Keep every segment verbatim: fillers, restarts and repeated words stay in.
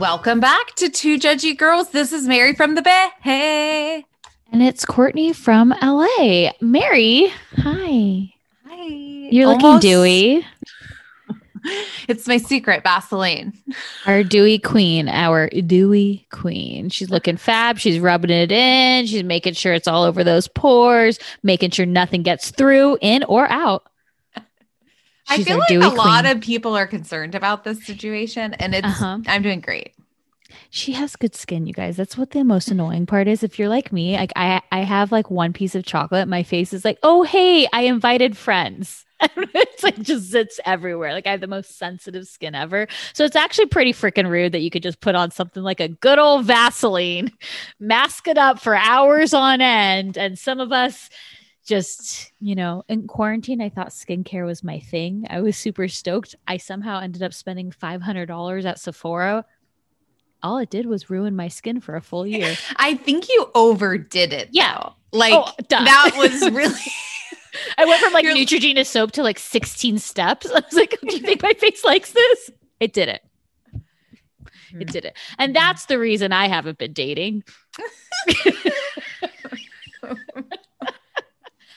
Welcome back to Two Judgy Girls. This is Mary from the Bay. Hey. And it's Courtney from L A. Mary, hi. Hi. You're Almost. looking dewy. It's my secret, Vaseline. Our dewy queen, our dewy queen. She's looking fab. She's rubbing it in. She's making sure it's all over those pores, making sure nothing gets through, in or out. She's I feel like a queen. lot of people are concerned about this situation, and it's, uh-huh. I'm doing great. She has good skin, you guys. That's what the most annoying part is. If you're like me, like I, I have like one piece of chocolate. My face is like, oh, hey, I invited friends. It's like just zits everywhere. Like I have the most sensitive skin ever. So it's actually pretty freaking rude that you could just put on something like a good old Vaseline, mask it up for hours on end. And some of us, just, you know, in quarantine, I thought skincare was my thing. I was super stoked. I somehow ended up spending five hundred dollars at Sephora. All it did was ruin my skin for a full year. I think you overdid it. Yeah. Though. Like oh, that was really... I went from like You're... Neutrogena soap to like sixteen steps. I was like, do you think my face likes this? It did it. It did it. And that's the reason I haven't been dating.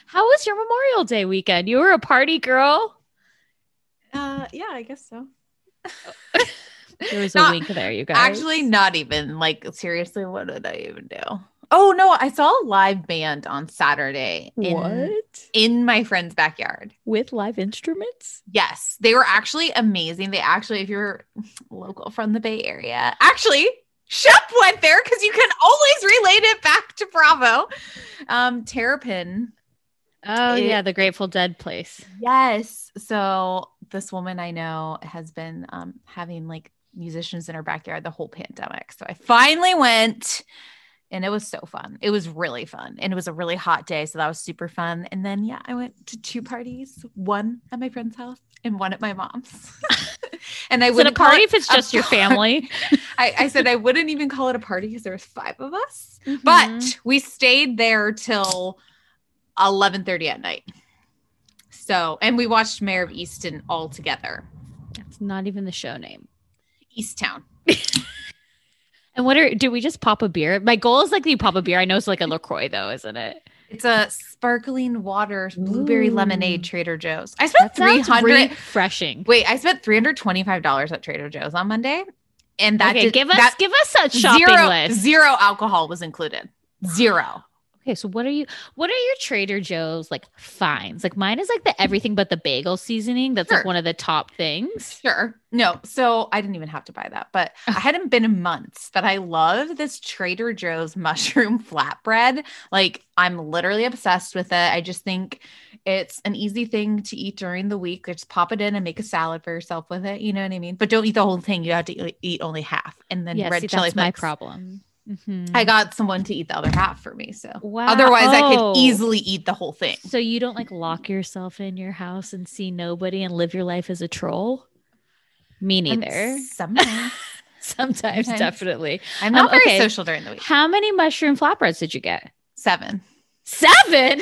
How was your Memorial Day weekend? You were a party girl? Uh, yeah, I guess so. There was not, a wink there, you guys. Actually, not even. Like, seriously, what did I even do? Oh, no, I saw a live band on Saturday. In, what? In my friend's backyard. With live instruments? Yes. They were actually amazing. They actually, if you're local from the Bay Area, actually... Shep went there because you can always relate it back to Bravo. Um, Terrapin. Oh, it, yeah. The Grateful Dead place. Yes. So this woman I know has been um, having like musicians in her backyard the whole pandemic. So I finally went and it was so fun. It was really fun. And it was a really hot day. So that was super fun. And then, yeah, I went to two parties, one at my friend's house and one at my mom's. And I would not party if it's just your family. I, I said I wouldn't even call it a party because there was five of us, mm-hmm. but we stayed there till eleven thirty at night. So, and we watched Mare of Easttown all together. That's not even the show name. Easttown. And what are? Do we just pop a beer? My goal is like you pop a beer. I know it's like a LaCroix though, isn't it? It's a sparkling water blueberry Ooh. lemonade Trader Joe's. I spent three hundred dollars refreshing. Wait, I spent three hundred twenty-five dollars at Trader Joe's on Monday. And that okay, did, give us that, give us a shopping zero, list. Zero alcohol was included. Zero. Okay, so what are you? What are your Trader Joe's like finds? Like mine is like the everything but the bagel seasoning. That's sure. like one of the top things. Sure. No, so I didn't even have to buy that, but I hadn't been in months. But I love this Trader Joe's mushroom flatbread. Like I'm literally obsessed with it. I just think it's an easy thing to eat during the week. Just pop it in and make a salad for yourself with it. You know what I mean? But don't eat the whole thing. You have to eat only half, and then yeah, red see, chili. That's mix. My problem. Mm-hmm. I got someone to eat the other half for me. So wow. otherwise oh. I could easily eat the whole thing. So you don't like lock yourself in your house and see nobody and live your life as a troll? Me neither. Um, sometimes. sometimes. Sometimes, definitely. I'm not um, very okay. social during the week. How many mushroom flatbreads did you get? Seven. Seven?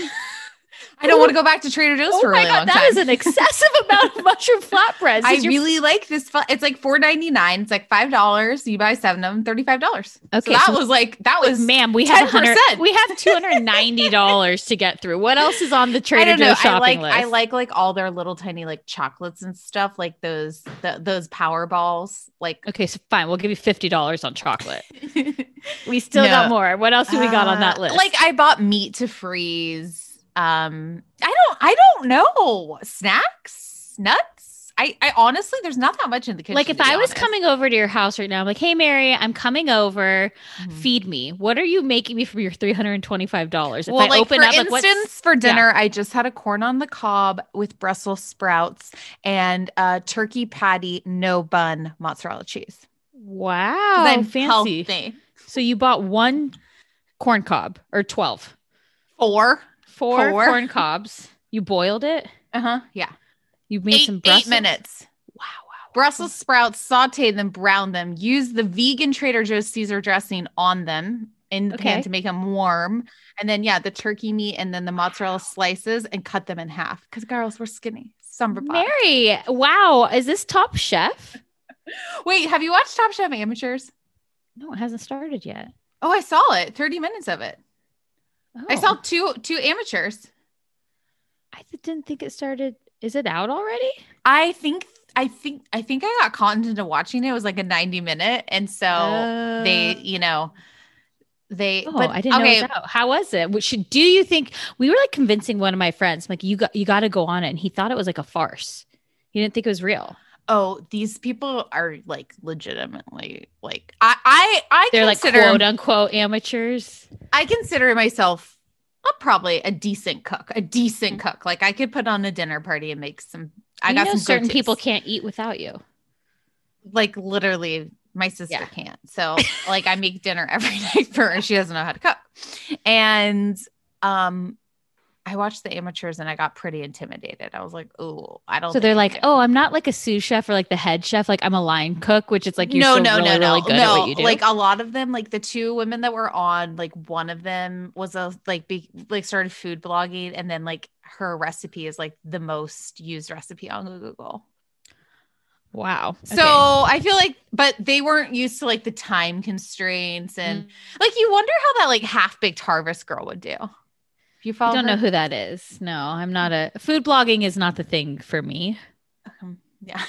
I don't Ooh. want to go back to Trader Joe's oh for a really God, long that time. That is an excessive amount of mushroom flatbreads. I your- really like this. Fl- it's like four ninety-nine. It's like five dollars. You buy seven of them, thirty-five dollars. Okay. So that so was like, that was ma'am, we have one hundred, we have two hundred ninety dollars to get through. What else is on the Trader Joe's shopping I like, list? I like like all their little tiny like chocolates and stuff like those, the, those power balls. Like, okay, so fine. We'll give you fifty dollars on chocolate. we still no. got more. What else do we got uh, on that list? Like I bought meat to freeze. Um, I don't, I don't know. Snacks, nuts. I, I honestly, there's not that much in the kitchen. Like if I was honest. coming over to your house right now, I'm like, hey, Mary, I'm coming over. Mm-hmm. Feed me. What are you making me for your three hundred twenty-five dollars? If well, I like, open for up, instance, like what's for dinner, yeah. I just had a corn on the cob with Brussels sprouts and a turkey patty, no bun, mozzarella cheese. Wow. Then fancy. Healthy. So you bought one corn cob or twelve? Four. Four, Four corn cobs. You boiled it? Uh-huh. Yeah. You made eight, some Brussels. Eight minutes. Wow, wow. Brussels sprouts, sauteed them, browned them, used the vegan Trader Joe's Caesar dressing on them in the okay. pan to make them warm. And then, yeah, the turkey meat and then the mozzarella slices and cut them in half because girls were skinny. Summer Mary, pop. Wow. Is this Top Chef? Wait, have you watched Top Chef Amateurs? No, it hasn't started yet. Oh, I saw it. thirty minutes of it. Oh. I saw two two amateurs. I didn't think it started. Is it out already? I think I think I think I got caught into watching it. It was like a ninety minute, and so uh, they, you know, they. Oh, but, I didn't okay. know it was out. How was it? Which do you think we were like convincing one of my friends? I'm like you got you got to go on it, and he thought it was like a farce. He didn't think it was real. Oh, these people are like legitimately like I I I they're consider, like quote unquote amateurs. I consider myself uh, probably a decent cook, a decent mm-hmm. cook. Like I could put on a dinner party and make some. I you got know some certain go-tos. People can't eat without you. Like literally, my sister yeah. can't. So like I make dinner every night for her. She doesn't know how to cook, and um. I watched the amateurs and I got pretty intimidated. I was like, oh, I don't. So they're like, oh, I'm not like a sous chef or like the head chef. Like I'm a line cook, which it's like, you're no, still no, really, no, no, really good no. at what you do. Like a lot of them, like the two women that were on, like one of them was a, like, be, like started food blogging. And then like her recipe is like the most used recipe on Google. Wow. So okay. I feel like, but they weren't used to like the time constraints and mm-hmm. like, you wonder how that like half-baked Harvest girl would do. You follow I don't her? know who that is. No, I'm not a food blogging is not the thing for me. Um, yeah.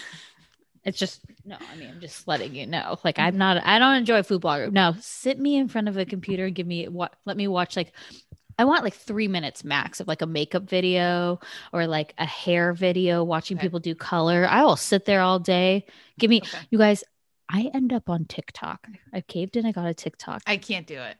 It's just, no, I mean, I'm just letting you know, like, I'm not, I don't enjoy food blogger. No, sit me in front of a computer and give me what, let me watch. Like, I want like three minutes max of like a makeup video or like a hair video, watching okay. people do color. I will sit there all day. Give me, okay. you guys, I end up on TikTok. I caved in. I got a TikTok. I can't do it.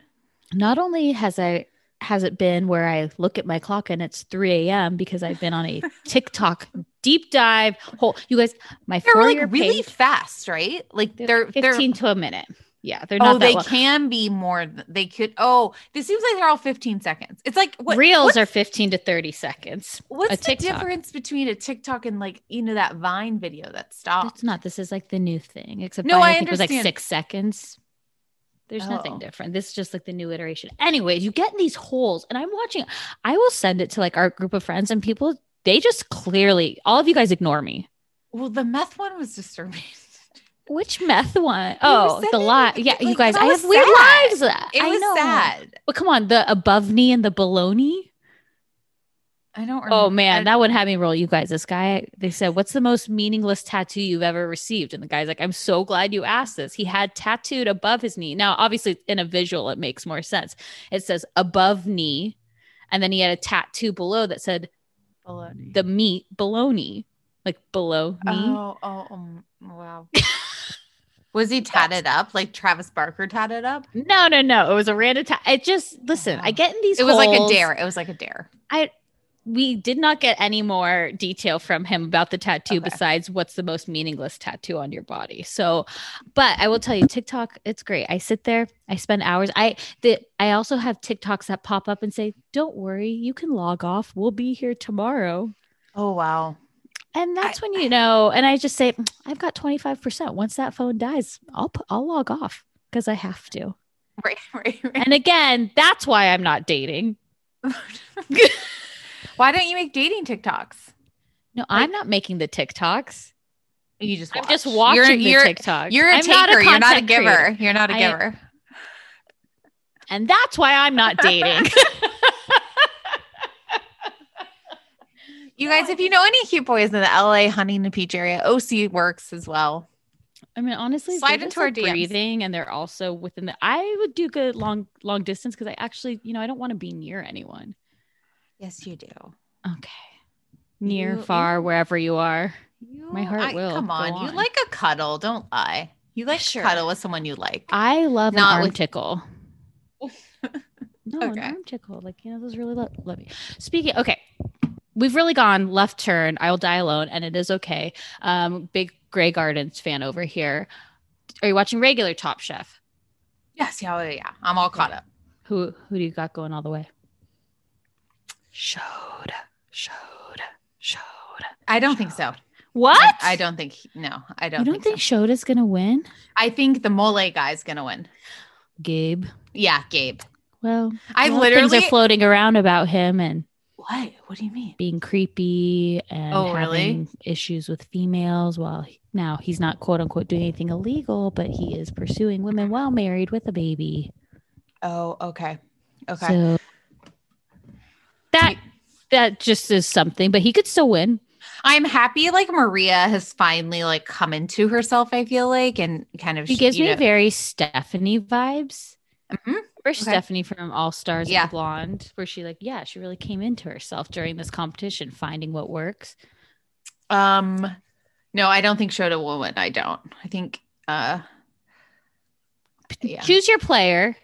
Not only has I, has it been where I look at my clock and it's three a.m. because I've been on a TikTok deep dive hole. You guys, my they're like page, really fast, right? Like they're, they're fifteen they're, to a minute. Yeah. They're not, oh, that they long. Can be more. They could. Oh, this seems like they're all fifteen seconds. It's like what reels are fifteen to thirty seconds. What's the difference between a TikTok and like, you know, that Vine video that stopped? That's not, this is like the new thing, except no, Vine, I, I think understand. It was like six seconds. There's oh. nothing different. This is just like the new iteration. Anyways, you get in these holes and I'm watching. I will send it to like our group of friends and people, they just clearly, all of you guys ignore me. Well, the meth one was disturbing. Which meth one? Oh, the lot. Yeah, like, you guys, I have weird lives. It was I know. sad. But come on, the above knee and the baloney. I don't remember. Oh man, that would have me roll, you guys. This guy, they said, what's the most meaningless tattoo you've ever received? And the guy's like, I'm so glad you asked this. He had tattooed above his knee. Now, obviously in a visual, it makes more sense. It says above knee. And then he had a tattoo below that said baloney. The meat baloney, like below knee. Oh, oh, um, wow. Was he tatted up like Travis Barker tatted up? No, no, no. It was a random tattoo. It just, listen, I get in these It holes. was like a dare. It was like a dare. I, We did not get any more detail from him about the tattoo okay. besides what's the most meaningless tattoo on your body. So, but I will tell you, TikTok, it's great. I sit there, I spend hours. I the, I also have TikToks that pop up and say, don't worry, you can log off. We'll be here tomorrow. Oh, wow. And that's I, when, you know, and I just say, I've got twenty-five percent. Once that phone dies, I'll I'll log off because I have to. Right, right, right. And again, that's why I'm not dating. Why don't you make dating TikToks? No, like, I'm not making the TikToks. You just watch. I'm just watching you're, the you're, TikToks. You're a I'm taker. Not a you're not a giver. Creator. You're not a I, giver. And that's why I'm not dating. You guys, if you know any cute boys in the L A Huntington Beach area, O C works as well. I mean, honestly, slide into our D Ms. Breathing, and they're also within the. I would do good long long distance because I actually, you know, I don't want to be near anyone. Yes, you do. Okay. Near, you, far, you, wherever you are. You, My heart I, will. Come on. on. You like a cuddle. Don't lie. You like sure. cuddle with someone you like. I love Not an arm with- tickle. no, okay. an arm tickle. Like, you know, those really lo- love you. Speaking. Okay. We've really gone left turn. I will die alone. And it is okay. Um, big Grey Gardens fan over here. Are you watching regular Top Chef? Yes. Yeah. Yeah. I'm all caught okay. up. Who, who do you got going all the way? Showed, showed, showed. I don't showed. think so. What? I, I don't think, he, no, I don't, you don't think, think so. Showed is going to win? I think the mole guy is going to win. Gabe. Yeah, Gabe. Well, I literally things are floating around about him and what? What do you mean? Being creepy and oh, having really? issues with females. Well, now he's not quote unquote doing anything illegal, but he is pursuing women while married with a baby. Oh, okay. Okay. So, That that just is something, but he could still win. I'm happy like Maria has finally like come into herself, I feel like, and kind of. She gives me know. very Stephanie vibes. Mm-hmm. Or okay. Stephanie from All Stars yeah. and Blonde, where she like, yeah, she really came into herself during this competition, finding what works. Um, No, I don't think Shoda will win. I don't. I think. Uh, yeah. Choose your player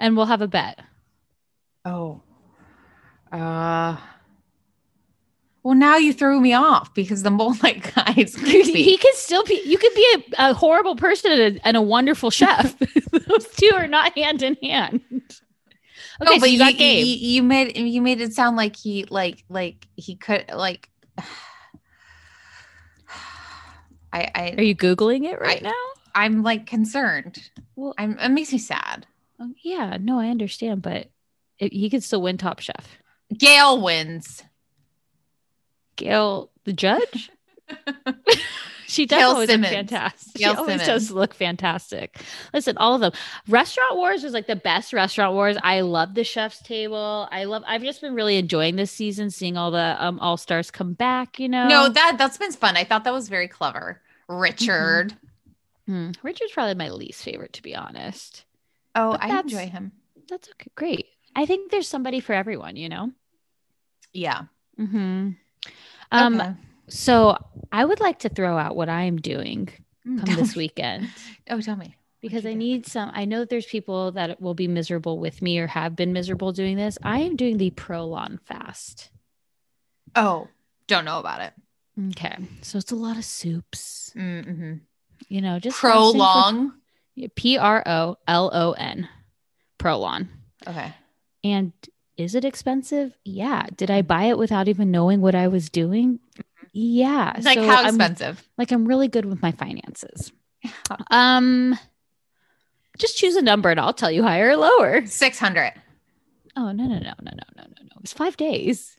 and we'll have a bet. Oh. Uh, well, now you threw me off because the mole like guy is creepy. He could still be. You could be a, a horrible person and a, and a wonderful chef. Those two are not hand in hand. Okay, no, but so you, you, got Gabe. you you made you made it sound like he like like he could like. I, I are you Googling it right I, now? I'm like concerned. Well, I'm, it makes me sad. Um, yeah, no, I understand, but it, he could still win Top Chef. Gail wins. Gail, the judge? She does Gail always look fantastic. Gail she always Simmons. does look fantastic. Listen, all of them. Restaurant Wars was like the best Restaurant Wars. I love the chef's table. I love, I've just been really enjoying this season, seeing all the um, all-stars come back, you know? No, that, that's been fun. I thought that was very clever. Richard. Mm-hmm. Mm-hmm. Richard's probably my least favorite, to be honest. Oh, but I enjoy him. That's okay. Great. I think there's somebody for everyone, you know? Yeah. Mm-hmm. Um, okay. So I would like to throw out what I'm doing mm, come this weekend. Oh, tell me. Because I need some. I know there's people that will be miserable with me or have been miserable doing this. I am doing the Prolon fast. Oh, don't know about it. Okay. So it's a lot of soups. Mm-hmm. You know, just. Prolon. For, P R O L O N. Prolon. Okay. And is it expensive? Yeah. Did I buy it without even knowing what I was doing? Yeah. It's like so how expensive? I'm, like I'm really good with my finances. Um, just choose a number and I'll tell you higher or lower. six hundred. Oh, no, no, no, no, no, no, no, no. It was five days.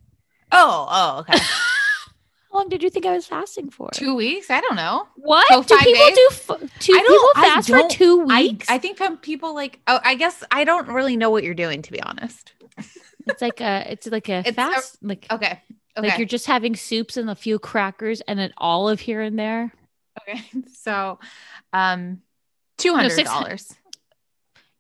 Oh, oh, okay. How long did you think I was fasting for? Two weeks? I don't know. What? So do people days? do f- two people fast for two weeks? I, I think people like, oh, I guess I don't really know what you're doing, to be honest. It's like a, it's like a it's fast, a, like, okay. okay. Like you're just having soups and a few crackers and an olive here and there. Okay. So, um, two hundred dollars. No,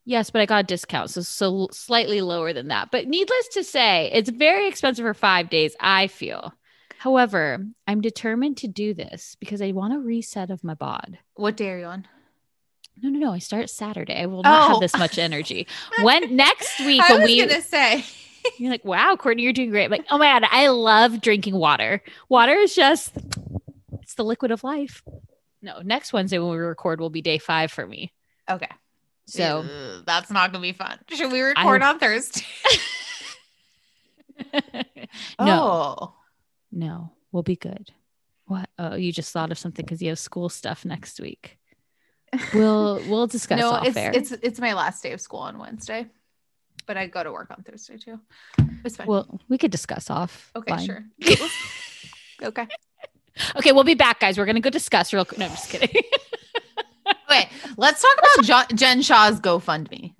yes, but I got a discount. So, so slightly lower than that, but needless to say, it's very expensive for five days. I feel, however, I'm determined to do this because I want a reset of my bod. What day are you on? No, no, no. I start Saturday. I will not oh. have this much energy. When next week, I when was we, gonna say, you're like, wow, Courtney, you're doing great. I'm like, oh my God, I love drinking water. Water is just, it's the liquid of life. No, next Wednesday when we record will be day five for me. Okay. So Ugh, that's not going to be fun. Should we record I, on Thursday? no, oh. no, we'll be good. What? Oh, you just thought of something because you have school stuff next week. We'll we'll discuss. No, it's there. it's it's my last day of school on Wednesday, but I go to work on Thursday too. It's fine. Well, we could discuss off. Okay, line. Sure. okay, okay, we'll be back, guys. We're gonna go discuss real quick. No, I'm just kidding. Okay, let's talk about jo- Jen Shah's GoFundMe.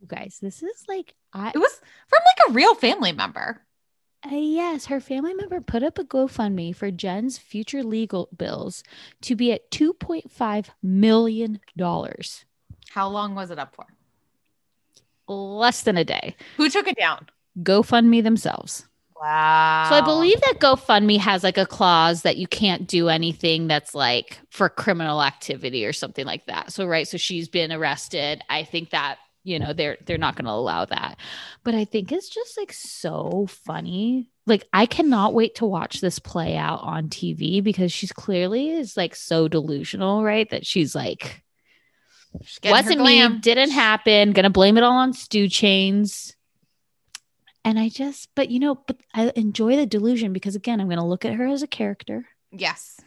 You guys, this is like I. It was from like a real family member. Uh, yes, her family member put up a GoFundMe for Jen's future legal bills to be at two point five million dollars. How long was it up for? Less than a day. Who took it down? GoFundMe themselves. Wow. So I believe that GoFundMe has like a clause that you can't do anything that's like for criminal activity or something like that. So, right. So she's been arrested. I think that, you know, they're, they're not going to allow that, but I think it's just like so funny. Like I cannot wait to watch this play out on T V because she's clearly is like so delusional, right? That she's like, she's wasn't me, didn't happen. Gonna blame it all on stew chains. And I just, but you know, but I enjoy the delusion because again, I'm going to look at her as a character. Yes.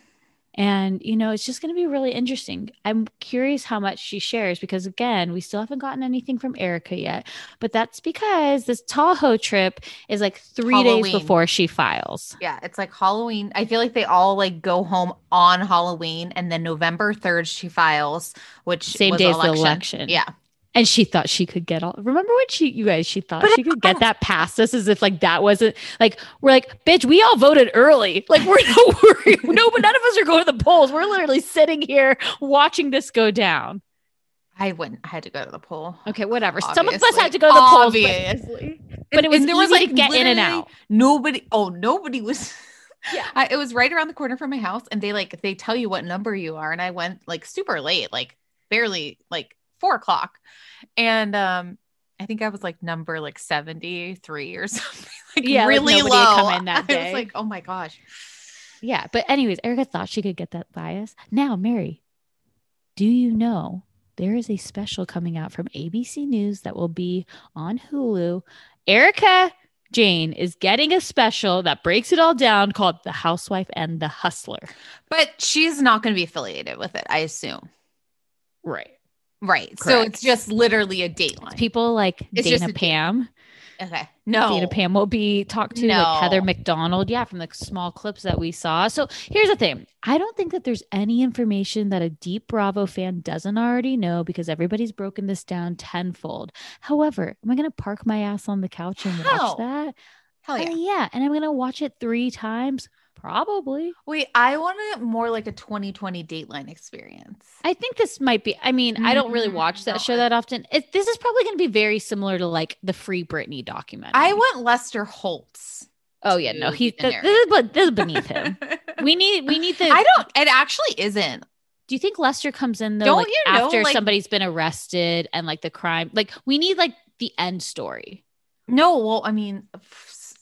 And, you know, it's just going to be really interesting. I'm curious how much she shares because, again, we still haven't gotten anything from Erica yet. But that's because this Tahoe trip is like three Halloween. days before she files. Yeah, it's like Halloween. I feel like they all like go home on Halloween and then November third she files, which same was day election. as the election. Yeah. And she thought she could get all, remember when she, you guys, she thought but she could get that past us as if like, that wasn't like, we're like, bitch, we all voted early. Like we're no worry. No, but none of us are going to the polls. We're literally sitting here watching this go down. I wouldn't, I had to go to the poll. Okay, whatever. Obviously. Some of us had to go to the Obviously. polls. Obviously. But it was and there easy was like to get in and out. Nobody, oh, nobody was. Yeah. I, it was right around the corner from my house. And they like, they tell you what number you are. And I went like super late, like barely like four o'clock. And, um, I think I was like number like seventy-three or something, like yeah, really like low. Come in that day. I was like, oh my gosh. Yeah. But anyways, Erica thought she could get that bias. Now, Mary, do you know there is a special coming out from A B C News that will be on Hulu? Erica Jane is getting a special that breaks it all down called The Housewife and the Hustler. But she's not going to be affiliated with it, I assume. Right. Right. Correct. So it's just literally a Dateline. It's people like it's Dana Pam. Okay. No. Dana Pam will be talked to no. like Heather McDonald. Yeah. From the small clips that we saw. So here's the thing. I don't think that there's any information that a deep Bravo fan doesn't already know because everybody's broken this down tenfold. However, am I going to park my ass on the couch and How? watch that? Hell yeah. Uh, yeah. And I'm going to watch it three times. Probably. Wait, I want it more like a twenty twenty Dateline experience. I think this might be, I mean, I don't really watch that no. show that often. It, this is probably going to be very similar to like the Free Britney documentary. I want Lester Holtz. Oh yeah, no, he, th- this, is, this is beneath him. we need, we need the, I don't, it actually isn't. Do you think Lester comes in though don't like, you know, after like, somebody's been arrested and like the crime, like we need like the end story. No, well, I mean,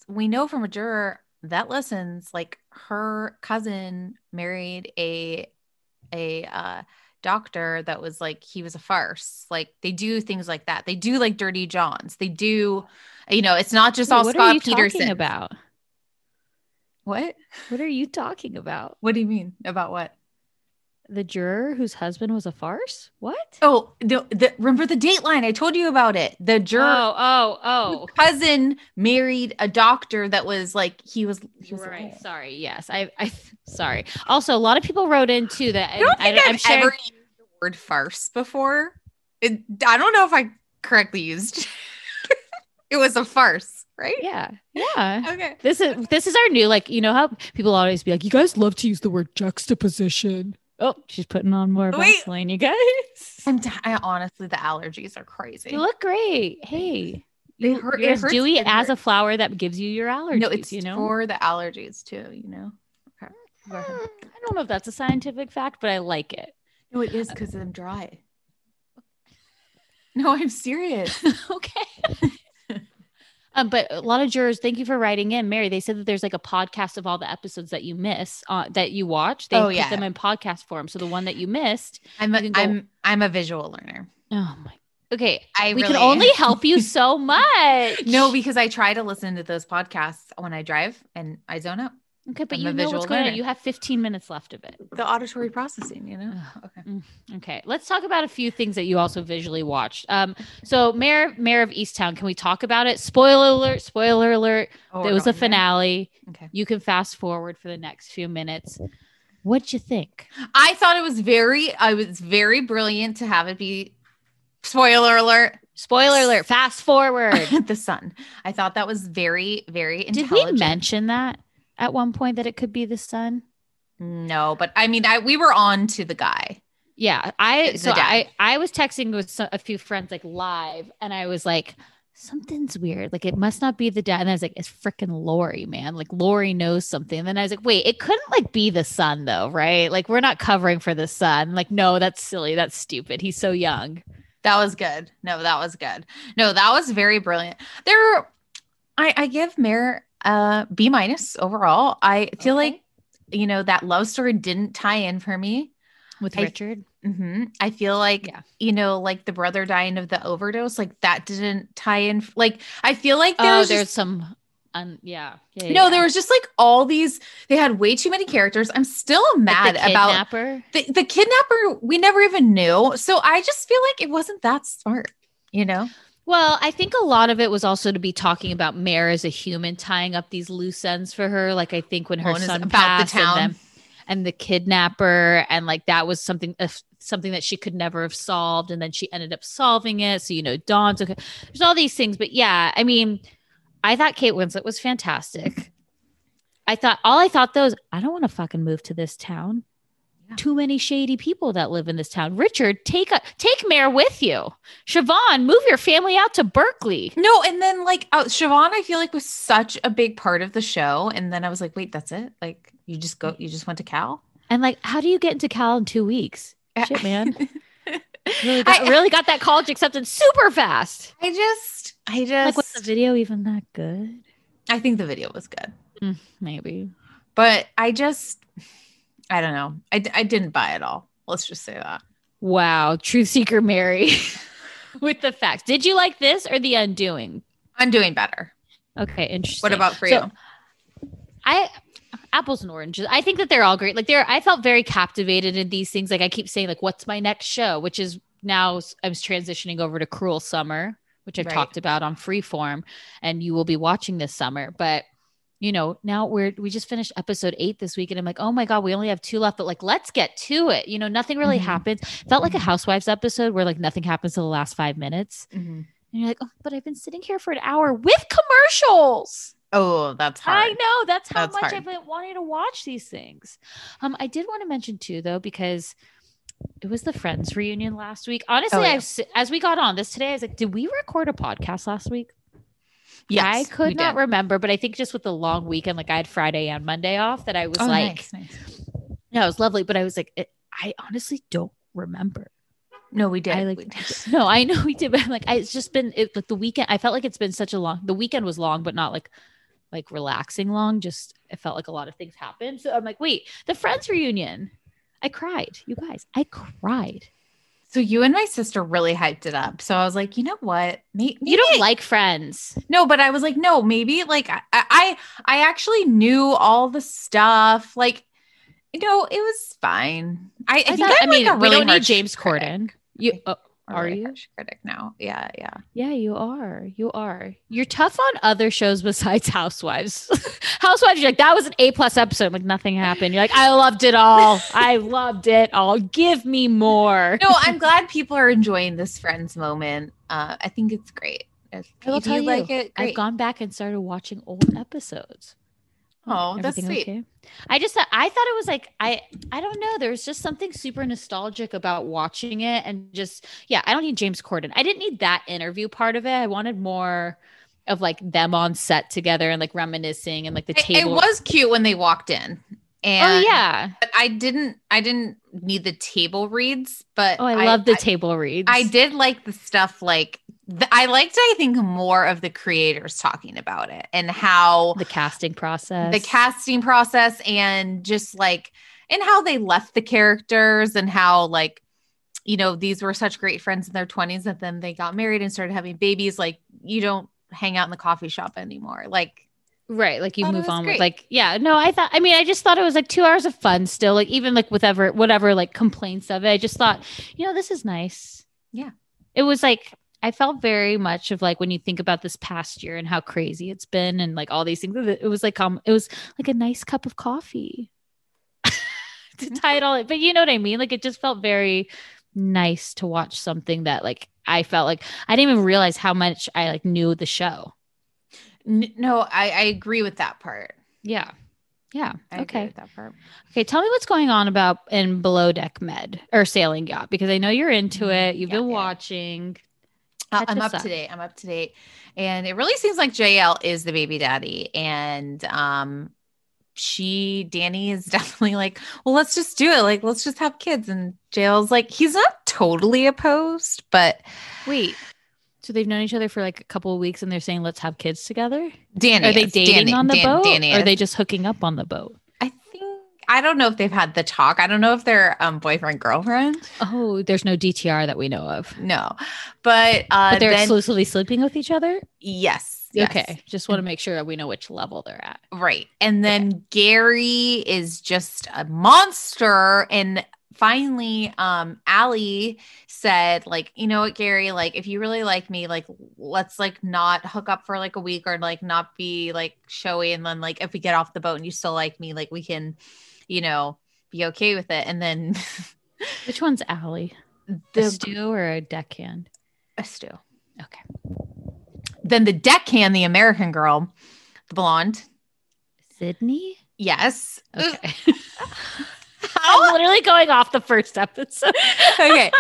we know from a juror that lessons like her cousin married a a uh doctor that was like he was a farce. Like they do things like that. They do like Dirty Johns. They do, you know, it's not just Wait, all what Scott are you Peterson talking about. What? What are you talking about? What do you mean about what? The juror whose husband was a farce? What? Oh, the, the remember the Dateline? I told you about it. The juror. Oh, oh, oh. Cousin married a doctor that was like he was. He was right. Like, sorry. Yes. I. I. Sorry. Also, a lot of people wrote in too that I don't think I, I've I'm sharing- ever used the word farce before. It, I don't know if I correctly used. It was a farce. right? Yeah. Yeah. Okay. This is this is our new, like, you know how people always be like, you guys love to use the word juxtaposition. Oh, she's putting on more Vaseline, you guys. I'm t- I, honestly, the allergies are crazy. You look great. Hey. They hurt, you're as dewy as a flower that gives you your allergies. No, it's you know? for the allergies too, you know? Okay. Go ahead. I don't know if that's a scientific fact, but I like it. No, it is because I'm dry. No, I'm serious. Okay. Um, but a lot of jurors, thank you for writing in, Mary. They said that there's like a podcast of all the episodes that you miss, uh, that you watch. They oh, put yeah. them in podcast form. So the one that you missed, I'm a, you go- I'm I'm a visual learner. Oh my. Okay, I we really- can only help you so much. No, because I try to listen to those podcasts when I drive, and I zone out. Okay, but I'm you know what's going learner. on. You have fifteen minutes left of it. The auditory processing, you know? Okay. Okay. Let's talk about a few things that you also visually watched. Um, so Mare, Mare of Easttown, can we talk about it? Spoiler alert, spoiler alert. Oh, there was a finale. There. Okay. You can fast forward for the next few minutes. What'd you think? I thought it was very, I was very brilliant to have it be spoiler alert. Spoiler alert. Fast forward. The sun. I thought that was very, very intelligent. Did we mention that at one point that it could be the sun? No, but I mean, I, we were on to the guy. Yeah. I, the so dad. I, I was texting with so, a few friends like live, and I was like, something's weird. Like it must not be the dad. And I was like, it's freaking Lori, man. Like Lori knows something. And then I was like, wait, it couldn't like be the sun though. Right. Like we're not covering for the sun. Like, no, that's silly. That's stupid. He's so young. That was good. No, that was good. No, that was very brilliant. There were, I, I give Mare Uh, B minus overall. I feel okay. like, you know, that love story didn't tie in for me with I, Richard. Mm-hmm, I feel like, yeah. you know, like the brother dying of the overdose, like that didn't tie in. F- like, I feel like there oh, was there's just, some, um, yeah. yeah no, yeah. There was just like all these, they had way too many characters. I'm still mad like the about the, the kidnapper. We never even knew. So I just feel like it wasn't that smart, you know? Well, I think a lot of it was also to be talking about Mare as a human, tying up these loose ends for her. Like I think when her One son passed the town. And, them, and the kidnapper, and like that was something uh, something that she could never have solved, and then she ended up solving it. So you know, Dawn's okay. There's all these things, but yeah, I mean, I thought Kate Winslet was fantastic. I thought all I thought though is I don't want to fucking move to this town. Yeah. Too many shady people that live in this town. Richard, take a, take Mare with you. Siobhan, move your family out to Berkeley. No, and then like uh, Siobhan, I feel like was such a big part of the show. And then I was like, wait, that's it? Like you just go, you just went to Cal? And like, how do you get into Cal in two weeks? Shit, man. really, got, I, really got that college acceptance super fast. I just, I just. Like was the video even that good? I think the video was good. Mm, maybe. But I just. I don't know. I, I didn't buy it all. Let's just say that. Wow. Truth seeker Mary with the facts. Did you like this or The Undoing? Undoing better. Okay. Interesting. What about for so, you? I, apples and oranges. I think that they're all great. Like they're, I felt very captivated in these things. Like I keep saying like, what's my next show? Which is now I'm transitioning over to Cruel Summer, which I've right. talked about on Freeform, and you will be watching this summer, but you know, now we're, we just finished episode eight this week and I'm like, oh my God, we only have two left, but like, let's get to it. You know, nothing really mm-hmm. happens. Felt like a Housewives episode where like nothing happens to the last five minutes. Mm-hmm. And you're like, oh, but I've been sitting here for an hour with commercials. Oh, that's hard. I know. That's how that's much hard. I've been wanting to watch these things. Um, I did want to mention too, though, because it was the Friends reunion last week. Honestly, oh, yeah. I as we got on this today, I was like, did we record a podcast last week? Yes, I could not did. remember, but I think just with the long weekend, like I had Friday and Monday off that I was oh, like, nice, nice. No, it was lovely. But I was like, it, I honestly don't remember. No, we did. I like, we did. No, I know we did. But I'm like, I, it's just been it, like the weekend. I felt like it's been such a long, the weekend was long, but not like, like relaxing long. Just, it felt like a lot of things happened. So I'm like, wait, the Friends reunion. I cried. You guys, I cried. So you and my sister really hyped it up. So I was like, you know what? Maybe, maybe you don't I, like Friends. No, but I was like, no, maybe like I, I, I actually knew all the stuff. Like, you know, it was fine. I, I, I think thought, I'm I mean, like a really we don't need James Corden. Critic. You oh, are really you critic now? Yeah, yeah, yeah. You are. You are. You're tough on other shows besides Housewives. Housewives, you're like that was an A plus episode. Like nothing happened. You're like I loved it all. I loved it all. Give me more. No, I'm glad people are enjoying this Friends moment. Uh, I think it's great. If I'll tell you, you like it, great. I've gone back and started watching old episodes. Oh, that's sweet. Okay? I just thought, I thought it was like, I, I don't know. There was just something super nostalgic about watching it and just, yeah, I don't need James Corden. I didn't need that interview part of it. I wanted more of like them on set together and like reminiscing and like the table. It, it was cute when they walked in. And, oh yeah. But I didn't, I didn't need the table reads, but oh, I, I love the I, table reads. I did like the stuff like, The, I liked, I think, more of the creators talking about it and how the casting process, the casting process, and just like, and how they left the characters and how, like, you know, these were such great friends in their twenties that then they got married and started having babies. Like, you don't hang out in the coffee shop anymore. Like, right. Like you move on great. with like, yeah, no, I thought, I mean, I just thought it was like two hours of fun still, like even like whatever, whatever, like complaints of it. I just thought, you know, this is nice. Yeah. It was like, I felt very much of like when you think about this past year and how crazy it's been and like all these things, it was like, um, it was like a nice cup of coffee to tie it all in. But you know what I mean? Like, it just felt very nice to watch something that like, I felt like I didn't even realize how much I like knew the show. No, I, I agree with that part. Yeah. Yeah. I okay. Agree with that part. Okay. Tell me what's going on about in Below Deck Med or Sailing Yacht, because I know you're into it. You've yeah, been yeah. watching. Catch I'm up, up to date. I'm up to date. And it really seems like J L is the baby daddy. And um, she, Danny is definitely like, well, let's just do it. Like, let's just have kids. And J L's like, he's not totally opposed, but wait. So they've known each other for like a couple of weeks and they're saying, let's have kids together. Danny. Are they dating Danny, on the Dan, boat? Danny or are they just hooking up on the boat? I think, I don't know if they've had the talk. I don't know if they're um, boyfriend, girlfriend. Oh, there's no D T R that we know of. No, but, uh, but they're then, exclusively sleeping with each other. Yes. yes. Okay. Just want to make sure that we know which level they're at. Right. And then okay. Gary is just a monster. And finally, um, Allie said like, you know what, Gary, like if you really like me, like let's like not hook up for like a week or like not be like showy. And then like, if we get off the boat and you still like me, like we can, you know, be okay with it. And then which one's Allie? The, a stew or a deckhand? A stew. Okay. Then the deckhand, the American girl, the blonde. Sydney? Yes. Okay. I'm literally going off the first episode. Okay.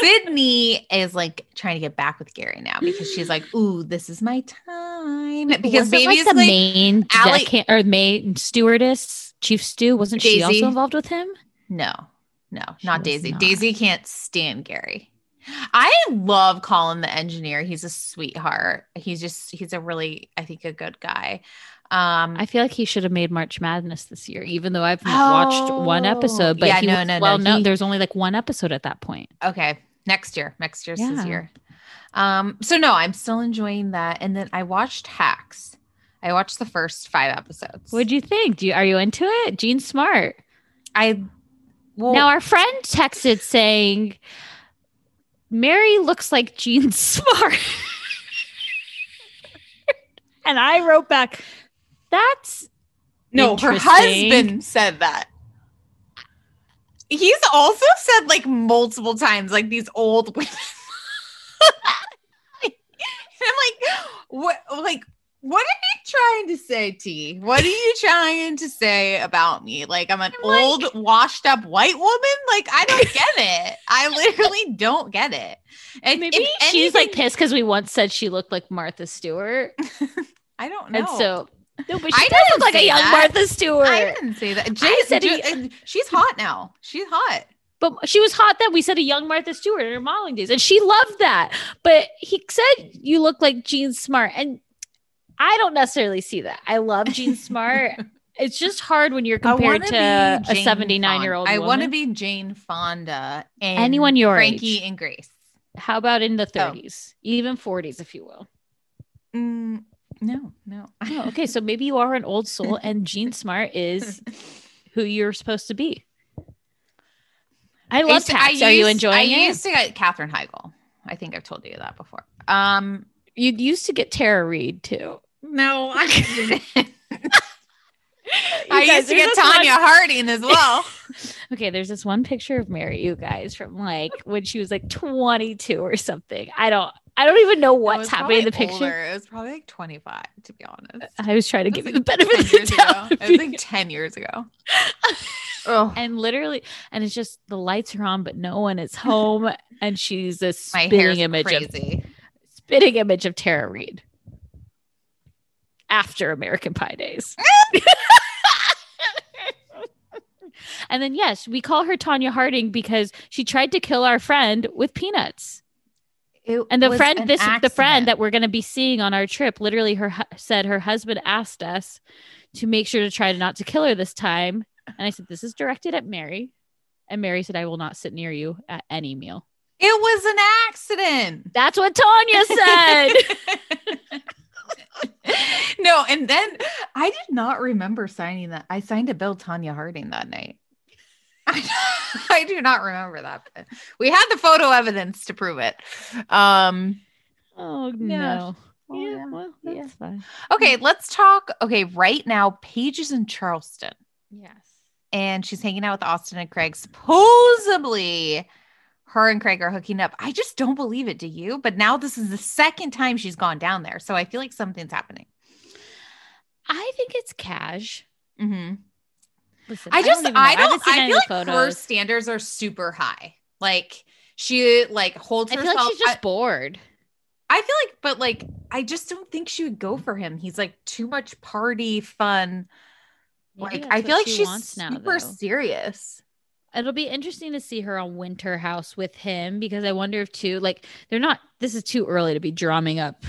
Sydney is like trying to get back with Gary now because she's like, ooh, this is my time. Because maybe like the like main Allie- deckhand, or main stewardess, Chief Stew, wasn't Daisy. She also involved with him? No, no, she not Daisy. Not. Daisy can't stand Gary. I love Colin, the engineer. He's a sweetheart. He's just, he's a really, I think, a good guy. Um, I feel like he should have made March Madness this year, even though I've not oh, watched one episode, but yeah, he no, was, no, well, no, he, there's only like one episode at that point. Okay. Next year, next year's yeah. his year. Um, so no, I'm still enjoying that. And then I watched Hacks. I watched the first five episodes. What'd you think? Do you, are you into it? Jean Smart. I, well, now our friend texted saying, Mary looks like Jean Smart. And I wrote back, that's no, her husband said that. He's also said like multiple times, like these old women. And I'm like, what, like, what are you trying to say, T? What are you trying to say about me? Like, I'm an I'm old, like, washed up white woman. Like, I don't get it. I literally don't get it. And maybe anything- she's like pissed because we once said she looked like Martha Stewart. I don't know. And so. No, but she I does look like a young that. Martha Stewart. I didn't say that. Jay, said Jay, he, she's hot now. She's hot. But she was hot then. We said a young Martha Stewart in her modeling days. And she loved that. But he said, you look like Jean Smart. And I don't necessarily see that. I love Jean Smart. It's just hard when you're compared to a seventy-nine-year-old woman. I want to be Jane Fonda. And anyone your Frankie age. And Grace. How about in the thirties? Oh. Even forties, if you will. Mm. No, no. Oh, okay, so maybe you are an old soul and Jean Smart is who you're supposed to be. I love Hacks. Are you enjoying it? I used to get Katherine Heigl. I think I've told you that before. Um, you used to get Tara Reid too. No, I didn't. I guys, used to get Tanya one... Harding as well. Okay, there's this one picture of Mary, you guys, from like when she was like twenty-two or something. I don't I don't even know what's happening in the picture. Older. It was probably like twenty-five, to be honest. I was trying to give like you the benefit of the doubt. It was like ten years ago. Oh. And literally, and it's just the lights are on, but no one is home. And she's a spitting image crazy. of spitting image of Tara Reid after American Pie days. And then, yes, we call her Tanya Harding because she tried to kill our friend with peanuts. It and the friend, this accident. the friend that we're going to be seeing on our trip, literally her hu- said her husband asked us to make sure to try not to kill her this time. And I said, this is directed at Mary. And Mary said, I will not sit near you at any meal. It was an accident. That's what Tanya said. No, and then I did not remember signing that. I signed a bill Tanya Harding that night. I, I do not remember that. But we had the photo evidence to prove it. Um, oh, no. Yeah, yeah, yeah. Well, that's yeah. fine. Okay, let's talk. Okay, right now, Paige is in Charleston. Yes. And she's hanging out with Austin and Craig. Supposedly, her and Craig are hooking up. I just don't believe it, do you? But now this is the second time she's gone down there. So I feel like something's happening. I think it's cash. Mm-hmm. Listen, I just, I don't, I, don't, I, I feel like photos. Her standards are super high. Like she like holds herself. I feel herself, like she's just I, bored. I feel like, but like, I just don't think she would go for him. He's like too much party fun. Like, yeah, I feel like she she's super now, serious. It'll be interesting to see her on Winter House with him, because I wonder if too, like they're not, this is too early to be drumming up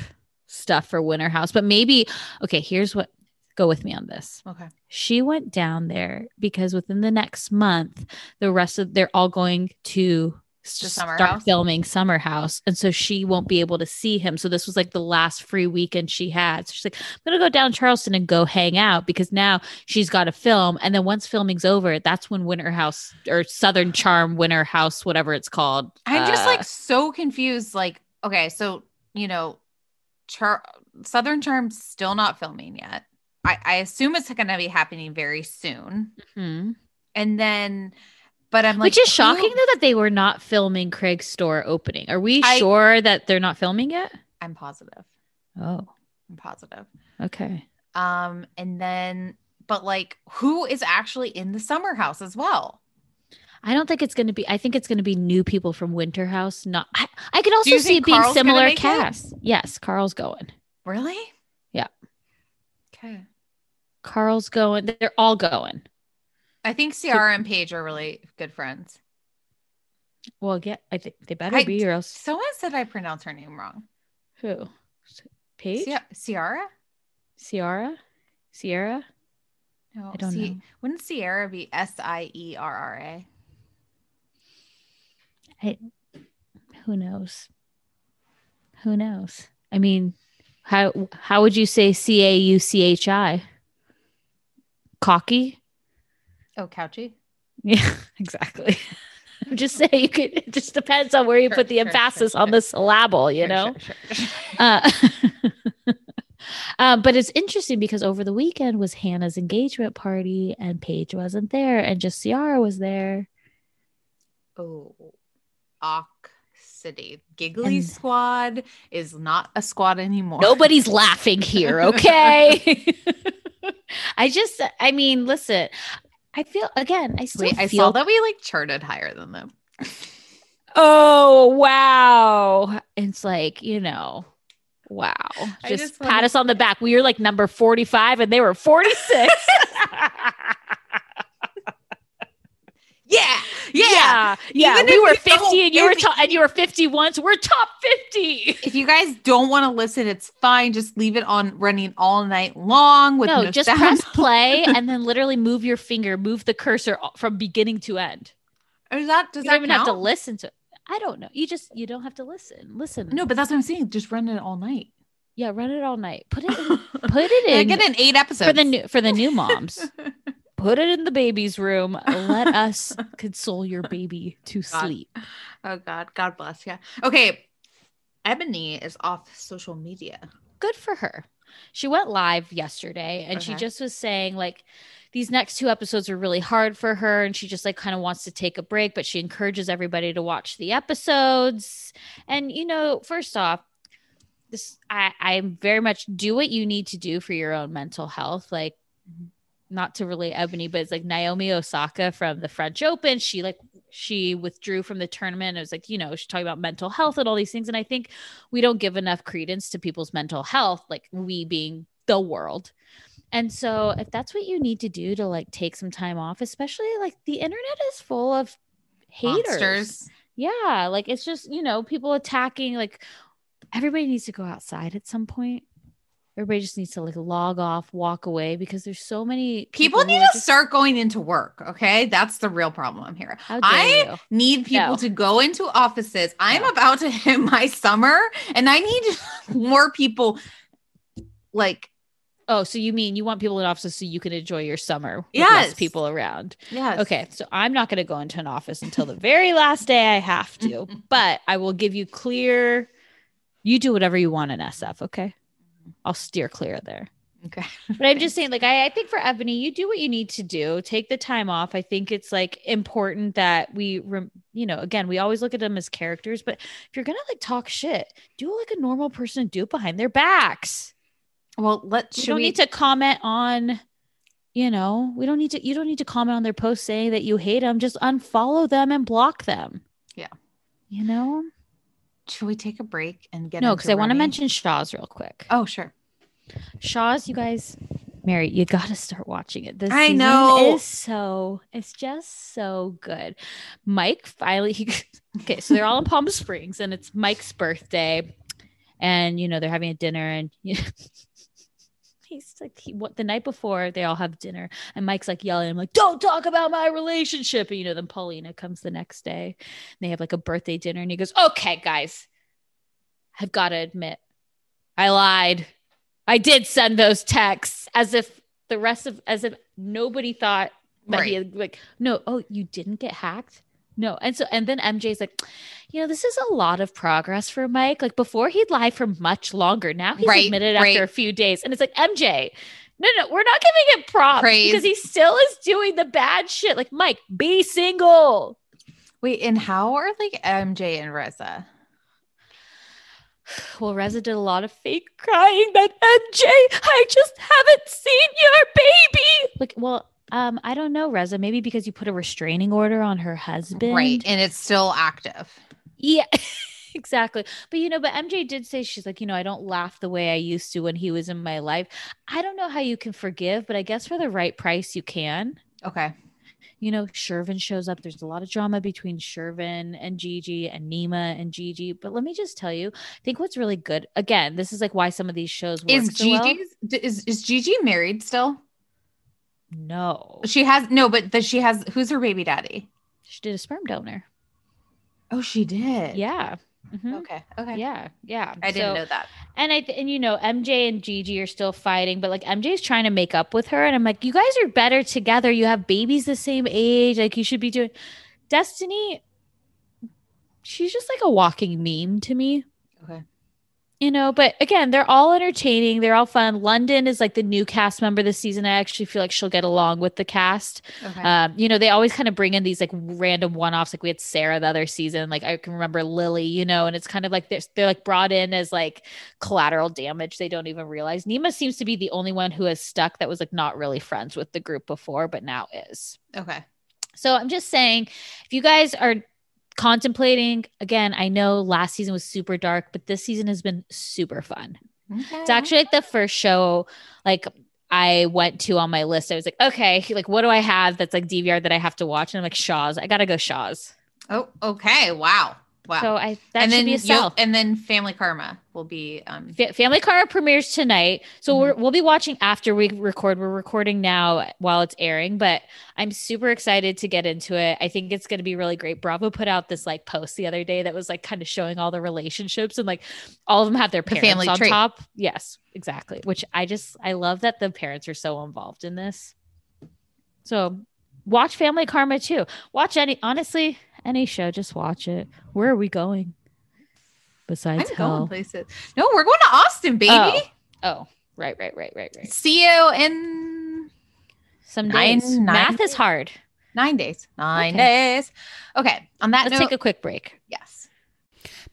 stuff for Winter House, but maybe, okay, here's what, go with me on this. Okay. She went down there because within the next month, the rest of, they're all going to start house. filming Summer House. And so she won't be able to see him. So this was like the last free weekend she had. So she's like, I'm going to go down Charleston and go hang out, because now she's got to film. And then once filming's over, that's when Winter House or Southern Charm, Winter House, whatever it's called. I'm uh, just like so confused. Like, okay, so, you know, Char- Southern Charm's still not filming yet. I, I assume it's going to be happening very soon. Mm-hmm. And then... But I'm like, which is shocking though that they were not filming Craig's store opening. Are we I, sure that they're not filming yet? I'm positive. Oh, I'm positive. Okay. Um, and then, but like, who is actually in the Summer House as well? I don't think it's going to be. I think it's going to be new people from Winter House. Not. I, I could also see it being similar cast. It? Yes, Carl's going. Really? Yeah. Okay. Carl's going. They're all going. I think Ciara so, and Paige are really good friends. Well, yeah, I think they better I, be, or else. Someone said I pronounced her name wrong. Who? Paige? Ciara? Ciara? Ciara? No, I don't C- know. Wouldn't Ciara be S I E R R A? I, who knows? Who knows? I mean, how how would you say C A U C H I? Cocky? Oh, couchy? Yeah, exactly. I'm just saying you could, it just depends on where you sure, put the sure, emphasis sure, on the syllable, you sure, know? Sure, sure, sure. Uh, um, but it's interesting because over the weekend was Hannah's engagement party and Paige wasn't there and just Ciara was there. Oh, Awk City. Giggly and Squad is not a squad anymore. Nobody's laughing here, okay? I just, I mean, listen... I feel again. I still. Wait, I feel- saw that we like charted higher than them. Oh wow! It's like, you know, wow. Just, just pat wanna- us on the back. We were like number forty-five, and they were forty-six. yeah, yeah, yeah. yeah. We were fifty, and you were top, and you were fifty-one. So we're top fifty. If you guys don't want to listen, it's fine. Just leave it on running all night long. With no, no just sound. Press play and then literally move your finger, move the cursor from beginning to end. Is that does you that don't even count? Have to listen to? It. I don't know. You just you don't have to listen. Listen. No, but that's what I'm saying. Just run it all night. Yeah, run it all night. Put it in, put it in. Get in eight episodes for the new for the new moms. Put it in the baby's room. Let us console your baby to God. Sleep. Oh, God. God bless. Yeah. Okay. Ebony is off social media. Good for her. She went live yesterday and okay. she just was saying like these next two episodes are really hard for her. And she just like kind of wants to take a break, but she encourages everybody to watch the episodes. And, you know, first off, this, I, I very much do what you need to do for your own mental health. Like, not to relate Ebony, but it's like Naomi Osaka from the French Open. She like, she withdrew from the tournament. It was like, you know, she's talking about mental health and all these things. And I think we don't give enough credence to people's mental health, like we being the world. And so if that's what you need to do to like take some time off, especially like the internet is full of haters. Monsters. Yeah. Like, it's just, you know, people attacking, like everybody needs to go outside at some point. Everybody just needs to like log off, walk away, because there's so many people, people need to just start going into work. Okay. That's the real problem here. I you? need people no. to go into offices. No. I'm about to hit my summer and I need more people like, oh, so you mean you want people in offices so you can enjoy your summer with yes. less people around. Yes. Okay. So I'm not going to go into an office until the very last day I have to, but I will give you clear, you do whatever you want in S F. Okay. I'll steer clear there. Okay. But I'm just saying, like, I, I think for Ebony, you do what you need to do. Take the time off. I think it's like important that we, re- you know, again, we always look at them as characters, but if you're going to like talk shit, do what, like a normal person do behind their backs. Well, let's, you don't we- need to comment on, you know, we don't need to, you don't need to comment on their posts saying that you hate them. Just unfollow them and block them. Yeah. You know, should we take a break and get, no, because I want to mention Shahs real quick. Oh, sure. Shahs, you guys, Mary, you got to start watching it. This I season know. is so, it's just so good. Mike finally, he, okay, so they're all in Palm Springs and it's Mike's birthday and, you know, they're having a dinner and, you know, he's like, he, what the night before they all have dinner and Mike's like yelling, I'm like, don't talk about my relationship. And you know, then Paulina comes the next day and they have like a birthday dinner and he goes, okay, guys, I've got to admit I lied. I did send those texts as if the rest of, as if nobody thought that right. he had like, no, oh, you didn't get hacked. No. And so, and then M J's like, you know, this is a lot of progress for Mike. Like before he'd lie for much longer. Now he's right, admitted right. after a few days. And it's like, M J, no, no, we're not giving him props Praise. because he still is doing the bad shit. Like, Mike, be single. Wait, and how are like M J and Reza? Well, Reza did a lot of fake crying that M J, I just haven't seen your baby. Like, well, Um, I don't know, Reza. Maybe because you put a restraining order on her husband. Right. And it's still active. Yeah, exactly. But, you know, but M J did say, she's like, you know, I don't laugh the way I used to when he was in my life. I don't know how you can forgive, but I guess for the right price, you can. Okay. You know, Shervin shows up. There's a lot of drama between Shervin and Gigi and Nima and Gigi. But let me just tell you, I think what's really good, again, this is like why some of these shows work is so Gigi, well. Is, is Gigi married still? No, she has no, but the, she has, who's her baby daddy? She did a sperm donor. Oh, she did. Yeah. Mm-hmm. Okay. Okay. Yeah. Yeah. I so, didn't know that. And I, th- and you know, M J and Gigi are still fighting, but like M J's trying to make up with her. And I'm like, you guys are better together. You have babies the same age. Like you should be doing. Destiny, she's just like a walking meme to me. Okay. You know, but again, they're all entertaining. They're all fun. London is like the new cast member this season. I actually feel like she'll get along with the cast. Okay. Um, you know, they always kind of bring in these like random one-offs. Like we had Sarah the other season. Like I can remember Lily, you know, and it's kind of like they're, they're like brought in as like collateral damage. They don't even realize. Nima seems to be the only one who has stuck that was like not really friends with the group before, but now is. Okay. So I'm just saying, if you guys are contemplating, again, I know last season was super dark, but this season has been super fun. Okay. It's actually like the first show like I went to on my list. I was like, okay, like what do I have that's like D V R that I have to watch? And I'm like, Shahs. I gotta go Shahs. Oh, okay. Wow. Wow. So I that and should then be a sell. And then Family Karma will be um Fa- Family Karma premieres tonight. So mm-hmm. we're, we'll be watching after we record. We're recording now while it's airing, but I'm super excited to get into it. I think it's going to be really great. Bravo put out this like post the other day that was like kind of showing all the relationships and like all of them have their parents the family on tree. top. Yes, exactly. Which I just I love that the parents are so involved in this. So watch Family Karma too. Watch any honestly. Any show, just watch it. Where are we going? Besides I'm hell, going places. No, we're going to Austin, baby. Oh, oh right, right, right, right, right. See you in some nine, days. Nine Math days. is hard. Nine days. Nine okay. days. Okay. On that, let's note, take a quick break. Yes.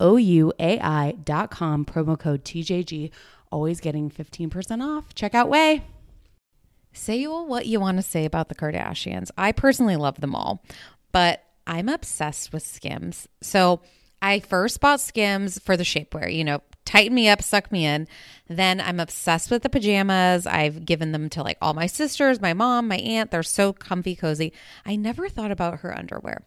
O U A I dot com, promo code T J G. Always getting fifteen percent off. Check out O U A I. Say all what you want to say about the Kardashians. I personally love them all, but I'm obsessed with Skims. So I first bought Skims for the shapewear, you know, tighten me up, suck me in. Then I'm obsessed with the pajamas. I've given them to like all my sisters, my mom, my aunt. They're so comfy, cozy. I never thought about her underwear.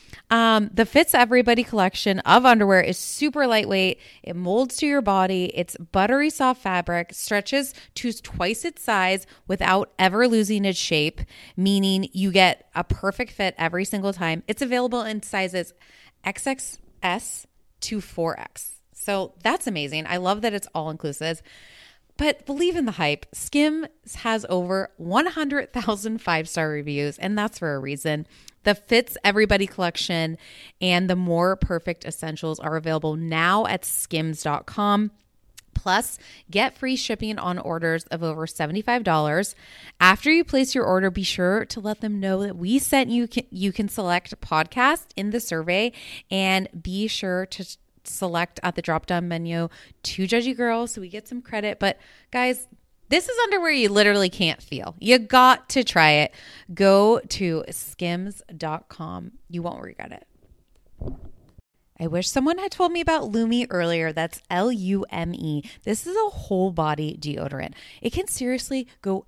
Um, the Fits Everybody collection of underwear is super lightweight. It molds to your body. It's buttery soft fabric, stretches to twice its size without ever losing its shape, meaning you get a perfect fit every single time. It's available in sizes X X S to four X. So that's amazing. I love that it's all inclusive. But believe in the hype. Skims has over one hundred thousand five-star reviews, and that's for a reason. The Fits Everybody collection and the More Perfect Essentials are available now at skims dot com. Plus, get free shipping on orders of over seventy-five dollars. After you place your order, be sure to let them know that we sent you. You can select podcast in the survey, and be sure to select at the drop-down menu to Judgy Girl so we get some credit. But guys, this is underwear you literally can't feel. You got to try it. Go to skims dot com. You won't regret it. I wish someone had told me about Lumi earlier. That's L U M E. This is a whole body deodorant. It can seriously go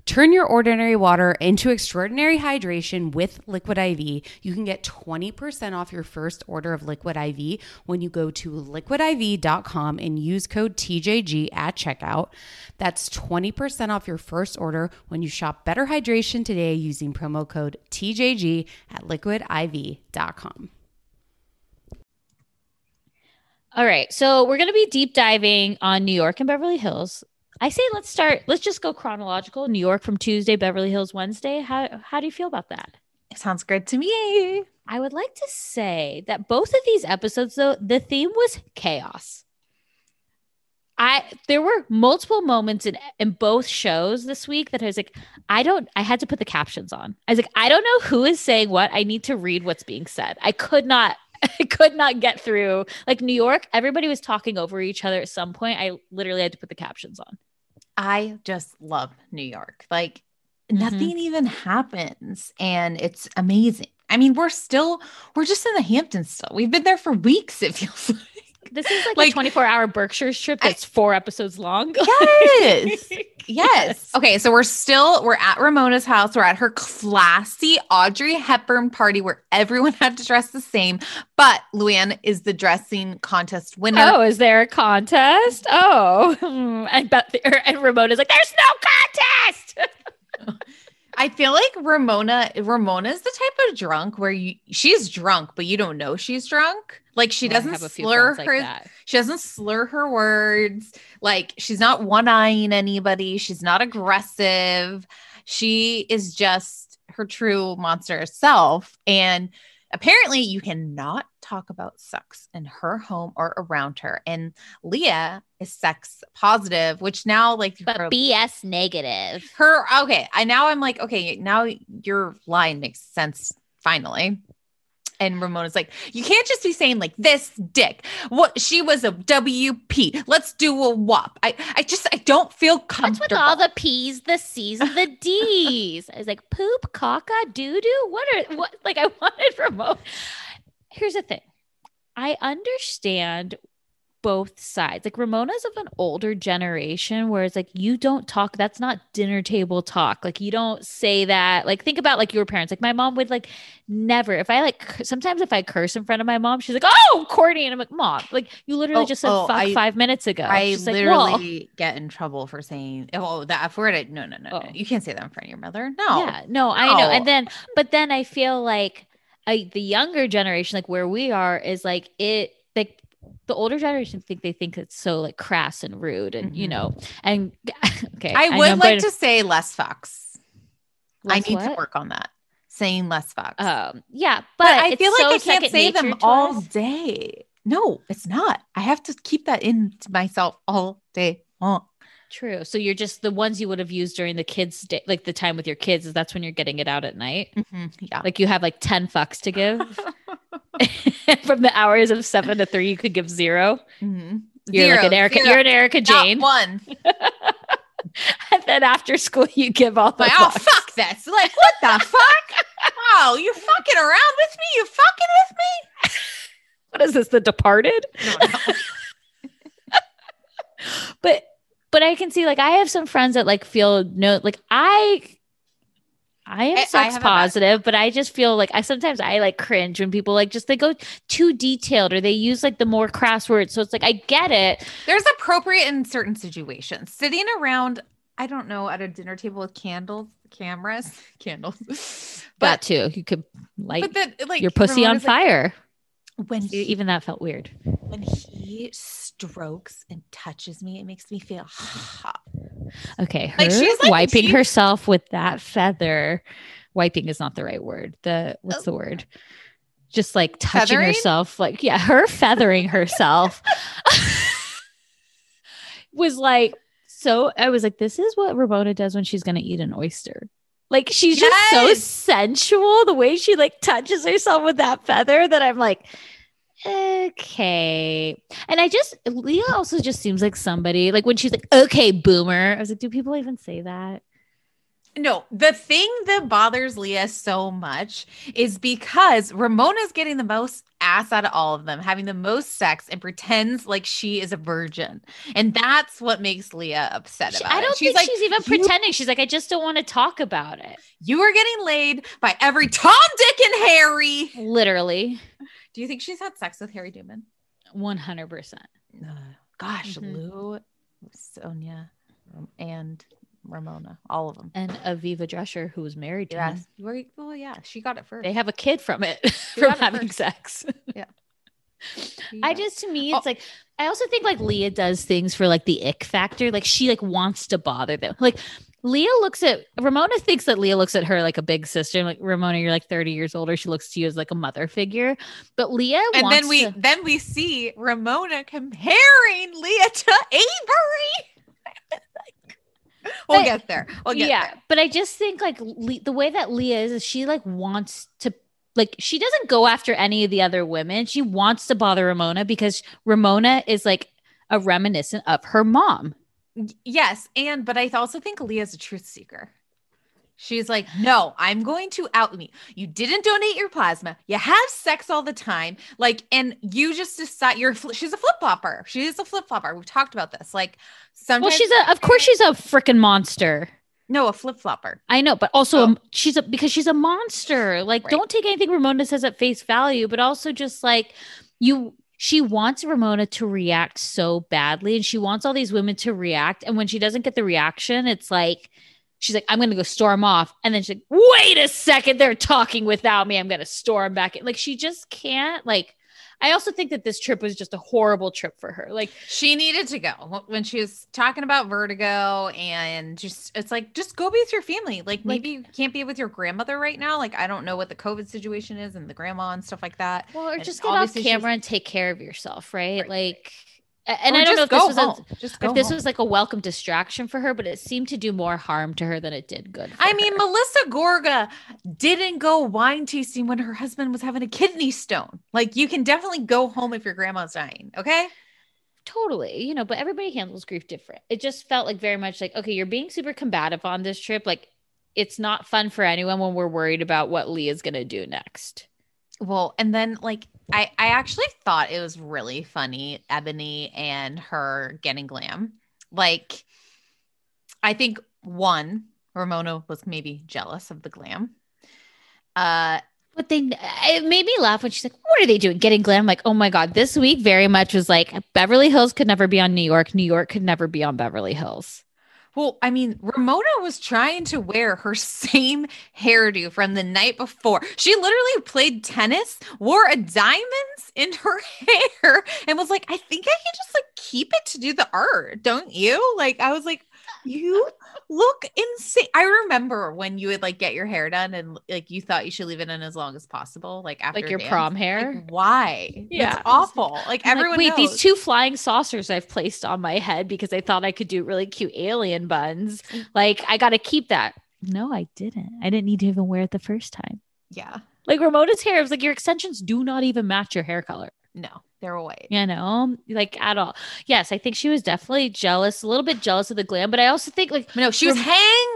Turn your ordinary water into extraordinary hydration with Liquid I V. You can get twenty percent off your first order of Liquid I V when you go to liquid I V dot com and use code T J G at checkout. That's twenty percent off your first order when you shop Better Hydration today using promo code T J G at liquid I V dot com. All right, so we're going to be deep diving on New York and Beverly Hills. I say let's start, let's just go chronological. New York from Tuesday, Beverly Hills Wednesday. How how do you feel about that? It sounds good to me. I would like to say that both of these episodes, though, the theme was chaos. I there were multiple moments in, in both shows this week that I was like, I don't, I had to put the captions on. I was like, I don't know who is saying what. I need to read what's being said. I could not. I could not get through. Like New York, everybody was talking over each other at some point. I literally had to put the captions on. I just love New York. Like mm-hmm. nothing even happens and it's amazing. I mean, we're still, we're just in the Hamptons still. We've been there for weeks, it feels like. This is like, like a twenty-four hour Berkshires trip that's I, four episodes long. Yes. Yes. Okay. So we're still, we're at Ramona's house. We're at her classy Audrey Hepburn party where everyone had to dress the same. But Luann is the dressing contest winner. Oh, is there a contest? Oh, I bet. The, and Ramona's like, there's no contest. I feel like Ramona, Ramona's the type of drunk where you, she's drunk, but you don't know she's drunk. Like she doesn't slur her, like she doesn't slur her words. Like she's not one-eyeing anybody. She's not aggressive. She is just her true monster herself. And Apparently, you cannot talk about sex in her home or around her. And Leah is sex positive, which now like but her, B S negative. Her okay. I now I'm like okay. Now your line makes sense finally. And Ramona's like, you can't just be saying like this dick. What she was a W P. Let's do a W A P. I, I just I don't feel comfortable. What's with all the P's, the C's, the D's? I was like, poop, caca, doo doo. What are what? Like I wanted Ramona. Here's the thing. I understand both sides. Like Ramona's of an older generation where it's like, you don't talk. That's not dinner table talk. Like you don't say that. Like think about like your parents. Like my mom would like never, if I like, sometimes if I curse in front of my mom, she's like, oh, Courtney. And I'm like, mom, like you literally oh, just said oh, fuck I, five minutes ago. I she's literally like, get in trouble for saying, oh, that F word. I, no, no, no, oh. no. You can't say that in front of your mother. No. Yeah, no, no, I know. And then, but then I feel like I, the younger generation, like where we are is like it, like, the older generation think they think it's so like crass and rude and, mm-hmm. you know, and okay. I would I know, like to say less fucks. Less I need what? to work on that. Saying less fucks. Um, yeah. But, but I feel like so I can't say them all us. day. No, it's not. I have to keep that in to myself all day long. True. So you're just the ones you would have used during the kids' day, like the time with your kids is that's when you're getting it out at night. Mm-hmm. Yeah. Like you have like ten fucks to give. From the hours of seven to three, you could give zero. Mm-hmm. You're zero, like an Erica. Zero. You're an Erica Jane. Not one. And then after school, you give all the. Like, oh fuck this! Like what the fuck? Oh, you fucking around with me? You fucking with me? What is this? The Departed? No, no. but but I can see like I have some friends that like feel no like I. I am sex I positive, but I just feel like I sometimes I like cringe when people like just they go too detailed or they use like the more crass words. So it's like, I get it. There's appropriate in certain situations. Sitting around, I don't know, at a dinner table with candles, cameras, candles. But that too. You could light but then, like your pussy on fire. Like, when he, even that felt weird. When he strokes and touches me, it makes me feel hot. Okay, her like she's like, wiping she... herself with that feather. Wiping is not the right word. The what's oh. the word? Just like touching feathering? herself, like yeah, her feathering herself was like so. I was like, this is what Ramona does when she's gonna eat an oyster. Like she's yes! just so sensual. The way she like touches herself with that feather that I'm like. Okay. And I just, Leah also just seems like somebody, like when she's like, okay, boomer. I was like, do people even say that? No, the thing that bothers Leah so much is because Ramona's getting the most ass out of all of them, having the most sex and pretends like she is a virgin. And that's what makes Leah upset about it. I don't think she's even pretending. She's like, I just don't want to talk about it. You are getting laid by every Tom, Dick, and Harry. Literally. Do you think she's had sex with Harry Newman? one hundred percent. Uh, gosh, mm-hmm. Lou, Sonia, and... Ramona, all of them, and Aviva Drescher, who was married to yes. him. Well, yeah, she got it first. They have a kid from it from having first. sex. Yeah, she I just to me, it's oh. like I also think like Leah does things for like the ick factor. Like she like wants to bother them. Like Leah looks at Ramona thinks that Leah looks at her like a big sister. Like Ramona, you're like thirty years older. She looks to you as like a mother figure. But Leah, and wants then we to- then we see Ramona comparing Leah to Avery. We'll but, get there. We'll get yeah, there. But I just think like Le- the way that Leah is, is she like wants to, like she doesn't go after any of the other women. She wants to bother Ramona because Ramona is like a reminiscent of her mom. Yes. And, but I also think Leah's a truth seeker. She's like, no, I'm going to out me. You didn't donate your plasma. You have sex all the time. Like, and you just decide you're, fl- she's a flip flopper. She is a flip flopper. We've talked about this. Like sometimes. Well, she's a, of course she's a freaking monster. No, a flip flopper. I know, but also oh. a, she's a, because she's a monster. Like right. Don't take anything Ramona says at face value, but also just like you, she wants Ramona to react so badly. And she wants all these women to react. And when she doesn't get the reaction, it's like, she's like, I'm going to go storm off. And then she's like, wait a second. They're talking without me. I'm going to storm back. Like, she just can't like, I also think that this trip was just a horrible trip for her. Like, she needed to go when she was talking about vertigo, and just, it's like, just go be with your family. Like, maybe like, you can't be with your grandmother right now. Like, I don't know what the COVID situation is and the grandma and stuff like that. Well, or and just get off camera and take care of yourself. Right. right. Like, and or I don't know if this was a, just if this home. was like a welcome distraction for her, but it seemed to do more harm to her than it did good. I mean, her. Melissa Gorga didn't go wine tasting when her husband was having a kidney stone. Like, you can definitely go home if your grandma's dying. Okay. Totally. You know, but everybody handles grief different. It just felt like very much like, okay, you're being super combative on this trip. Like, it's not fun for anyone when we're worried about what Leah's going to do next. Well, and then like, I, I actually thought it was really funny, Ebony and her getting glam. Like, I think, one, Ramona was maybe jealous of the glam. Uh, but they, it made me laugh when she's like, what are they doing, getting glam? I'm like, oh my God, this week very much was like, Beverly Hills could never be on New York. New York could never be on Beverly Hills. Well, I mean, Ramona was trying to wear her same hairdo from the night before. She literally played tennis, wore a diamonds in her hair, and was like, I think I can just like keep it to do the art, don't you? Like, I was like, you look insane. I remember when you would like get your hair done and like you thought you should leave it in as long as possible, like after like your dance. Prom hair. Like, why? Yeah, it's awful. Like, I'm everyone. Like, wait, knows. These two flying saucers I've placed on my head because I thought I could do really cute alien buns. Like, I got to keep that. No, I didn't. I didn't need to even wear it the first time. Yeah, like Ramona's hair. It was like your extensions do not even match your hair color. No. They're white, you know, like at all. Yes, I think she was definitely jealous, a little bit jealous of the glam, but I also think like no, she was Ram-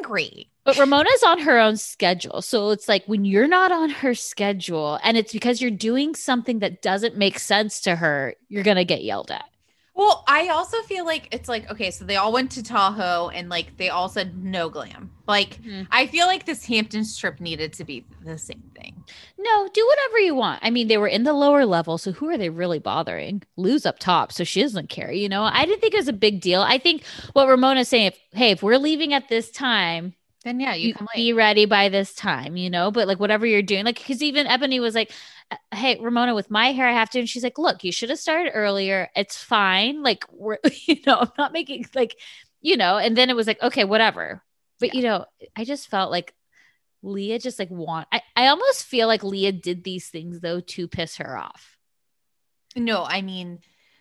hangry. But Ramona's on her own schedule, so it's like when you're not on her schedule, and it's because you're doing something that doesn't make sense to her, you're gonna get yelled at. Well, I also feel like it's like, okay, so they all went to Tahoe and like they all said no glam. Like, mm-hmm. I feel like this Hamptons trip needed to be the same thing. No, do whatever you want. I mean, they were in the lower level, so who are they really bothering? Lou's up top, so she doesn't care, you know? I didn't think it was a big deal. I think what Ramona's saying, if, hey, if we're leaving at this time, then yeah, you, you can be ready by this time, you know? But like whatever you're doing, like, because even Ebony was like, hey, Ramona, with my hair, I have to. And she's like, look, you should have started earlier. It's fine. Like, we're, you know, I'm not making like, you know, and then it was like, okay, whatever. But, yeah. you know, I just felt like Leah just like want, I, I almost feel like Leah did these things though to piss her off. No, I mean,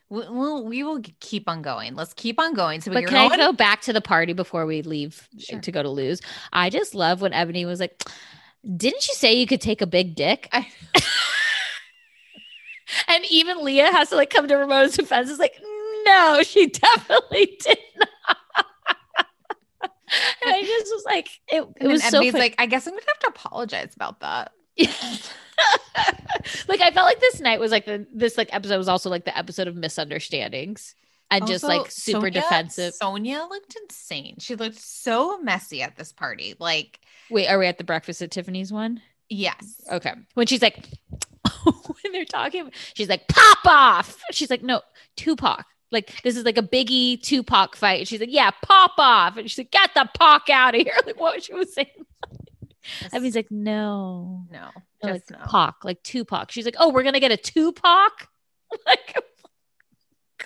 we'll, we will keep on going. Let's keep on going. So, but you're can going- I go back to the party before we leave sure. to go to Lou's? I just love when Ebony was like, didn't you say you could take a big dick? I- And even Leah has to like come to Ramona's defense. It's like, no, she definitely did not. And I just was like, it, it was so Ebony's like, I guess I'm going to have to apologize about that. Like, I felt like this night was like the, this like episode was also like the episode of misunderstandings and also, just like super Sonia, defensive. Sonia looked insane. She looked so messy at this party. Like, wait, are we at the Breakfast at Tiffany's one? Yes. Okay. When she's like, when they're talking, she's like, pop off. She's like, no, Tupac. Like, this is like a Biggie Tupac fight. And she's like, yeah, pop off. And she's like, get the Pac out of here. Like, what she was saying. Just, I mean, he's like, no, no, no like no. Pac, like Tupac. She's like, oh, we're going to get a Tupac. Like,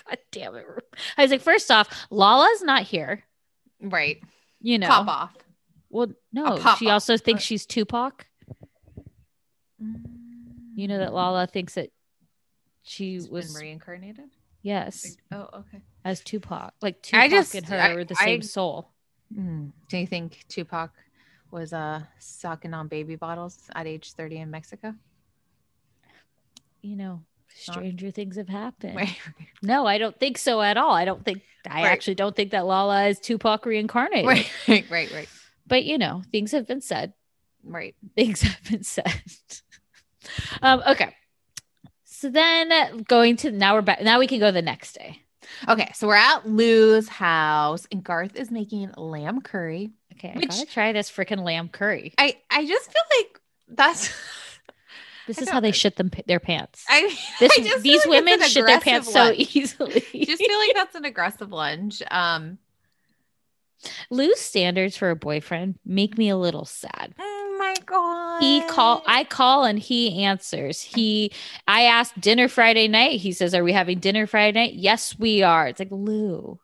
God damn it. I was like, first off, Lala's not here. Right. You know, pop off. Well, no, she off. also thinks she's Tupac. You know that Lala thinks that she it's was been reincarnated. Yes. Oh, okay. As Tupac, like Tupac I just, and her I, were the I, same I, soul. Mm. Do you think Tupac was uh sucking on baby bottles at age thirty in Mexico? You know, stranger Not. things have happened. Right. No, I don't think so at all. I don't think. I right. actually don't think that Lala is Tupac reincarnated. Right. Right. Right. Right. But you know, things have been said. Right. Things have been said. Um, okay. So then going to now we're back. Now we can go the next day. Okay. So we're at Lou's house and Garth is making lamb curry. Okay. I gotta try this freaking lamb curry. I, I just feel like that's. This is how they shit them their pants. I mean, this, I just these like women shit their pants lunch. so easily. I just feel like that's an aggressive lunge. Um, Lou's standards for a boyfriend make me a little sad. Mm. my God. He call, I call and he answers. He, I asked dinner Friday night. He says, are we having dinner Friday night? Yes, we are. It's like, Lou.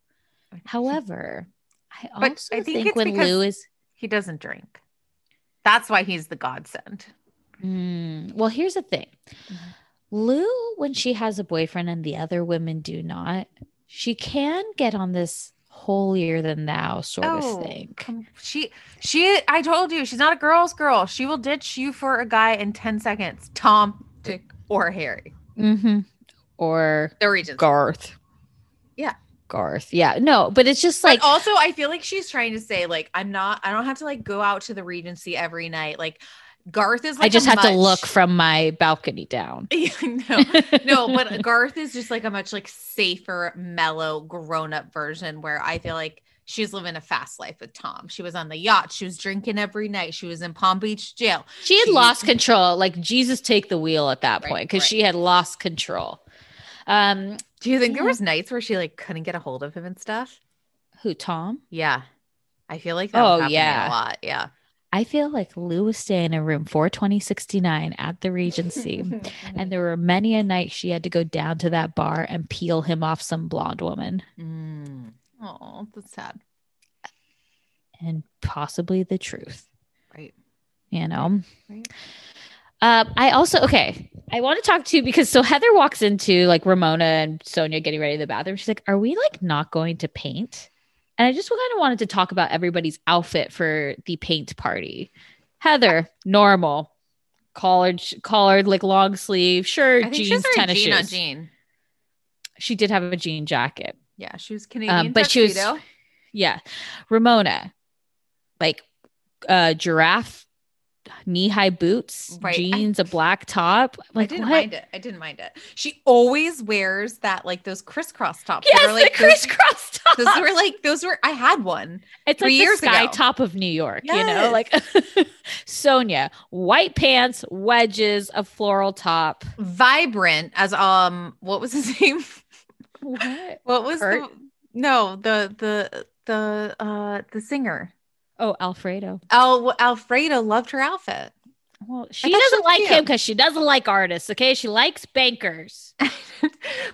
However, I but also I think, think when Lou is. He doesn't drink. That's why he's the godsend. Mm, well, here's the thing. Mm-hmm. Lou, when she has a boyfriend and the other women do not, she can get on this holier than thou sort oh, of thing. She, she, I told you, she's not a girl's girl. She will ditch you for a guy in ten seconds. Tom, Dick, or Harry. Mm-hmm. Or the Regents. Garth. Yeah. Garth. Yeah. No, but it's just like, but also I feel like she's trying to say like, I'm not, I don't have to like go out to the Regency every night. Like Garth is like, I just have much, to look from my balcony down. no, no, but Garth is just like a much like safer, mellow grown-up version where I feel like she's living a fast life with Tom. She was on the yacht. She was drinking every night. She was in Palm Beach jail. She had she lost was- control. Like Jesus take the wheel at that right, point. Cause right. she had lost control. Um, Do you think there was nights where she like couldn't get a hold of him and stuff? Who, Tom? Yeah. I feel like that oh, was happening yeah. a lot. Yeah. I feel like Lou was staying in room four twenty sixty-nine at the Regency. And there were many a night she had to go down to that bar and peel him off some blonde woman. Mm. Oh, that's sad. And possibly the truth. Right. You know? Right. Uh, I also, okay, I want to talk to you because so Heather walks into like Ramona and Sonia getting ready in the bathroom. She's like, are we like not going to paint? And I just kind of wanted to talk about everybody's outfit for the paint party. Heather, normal. Collared, collared like long sleeve, shirt, jeans, tennis jean shoes. On jean. She did have a jean jacket. Yeah, she was Canadian um, but tuxedo. She was, yeah. Ramona, like uh, giraffe. Knee-high boots, right. jeans, I, a black top. I'm like, I didn't what? mind it. I didn't mind it. She always wears that, like those crisscross tops. Yes, were, like, the crisscross tops. Those were like those were. I had one. It's three like years the sky ago. Top of New York. Yes. You know, like Sonia, white pants, wedges, a floral top, vibrant as um. What was his name? What? What was Kurt? the no the the the uh the singer. Oh, Alfredo. Oh, Alfredo loved her outfit. Well, she doesn't like him because she doesn't like artists. Okay. She likes bankers. but,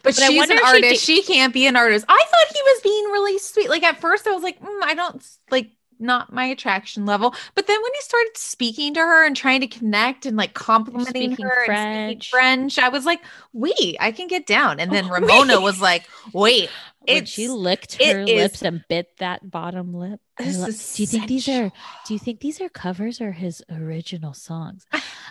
but she's an artist. She, did- she can't be an artist. I thought he was being really sweet. Like at first I was like, mm, I don't like not my attraction level. But then when he started speaking to her and trying to connect and like complimenting her French. and speaking French, I was like, wait, I can get down. And then oh, Ramona wait. was like, wait. When she licked her lips is, and bit that bottom lip. Lo- do you think these are do you think these are covers or his original songs?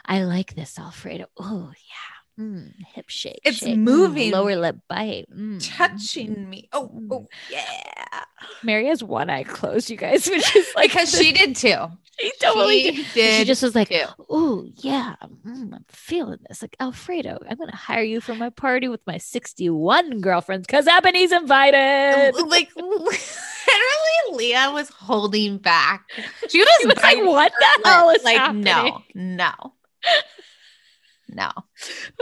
I like this, Alfredo. Oh yeah. Mm, hip shake. It's shake. moving. Mm, lower lip bite. Mm. Touching me. Oh, oh yeah. Mary has one eye closed, you guys, which is like because she did too. She totally she did. did. She just was like, oh yeah, mm, I'm feeling this. Like Alfredo, I'm gonna hire you for my party with my sixty-one girlfriends because Ebony's invited. Like literally, Leah was holding back. She was, she was like, "What the hell is like, happening?" No, no, no.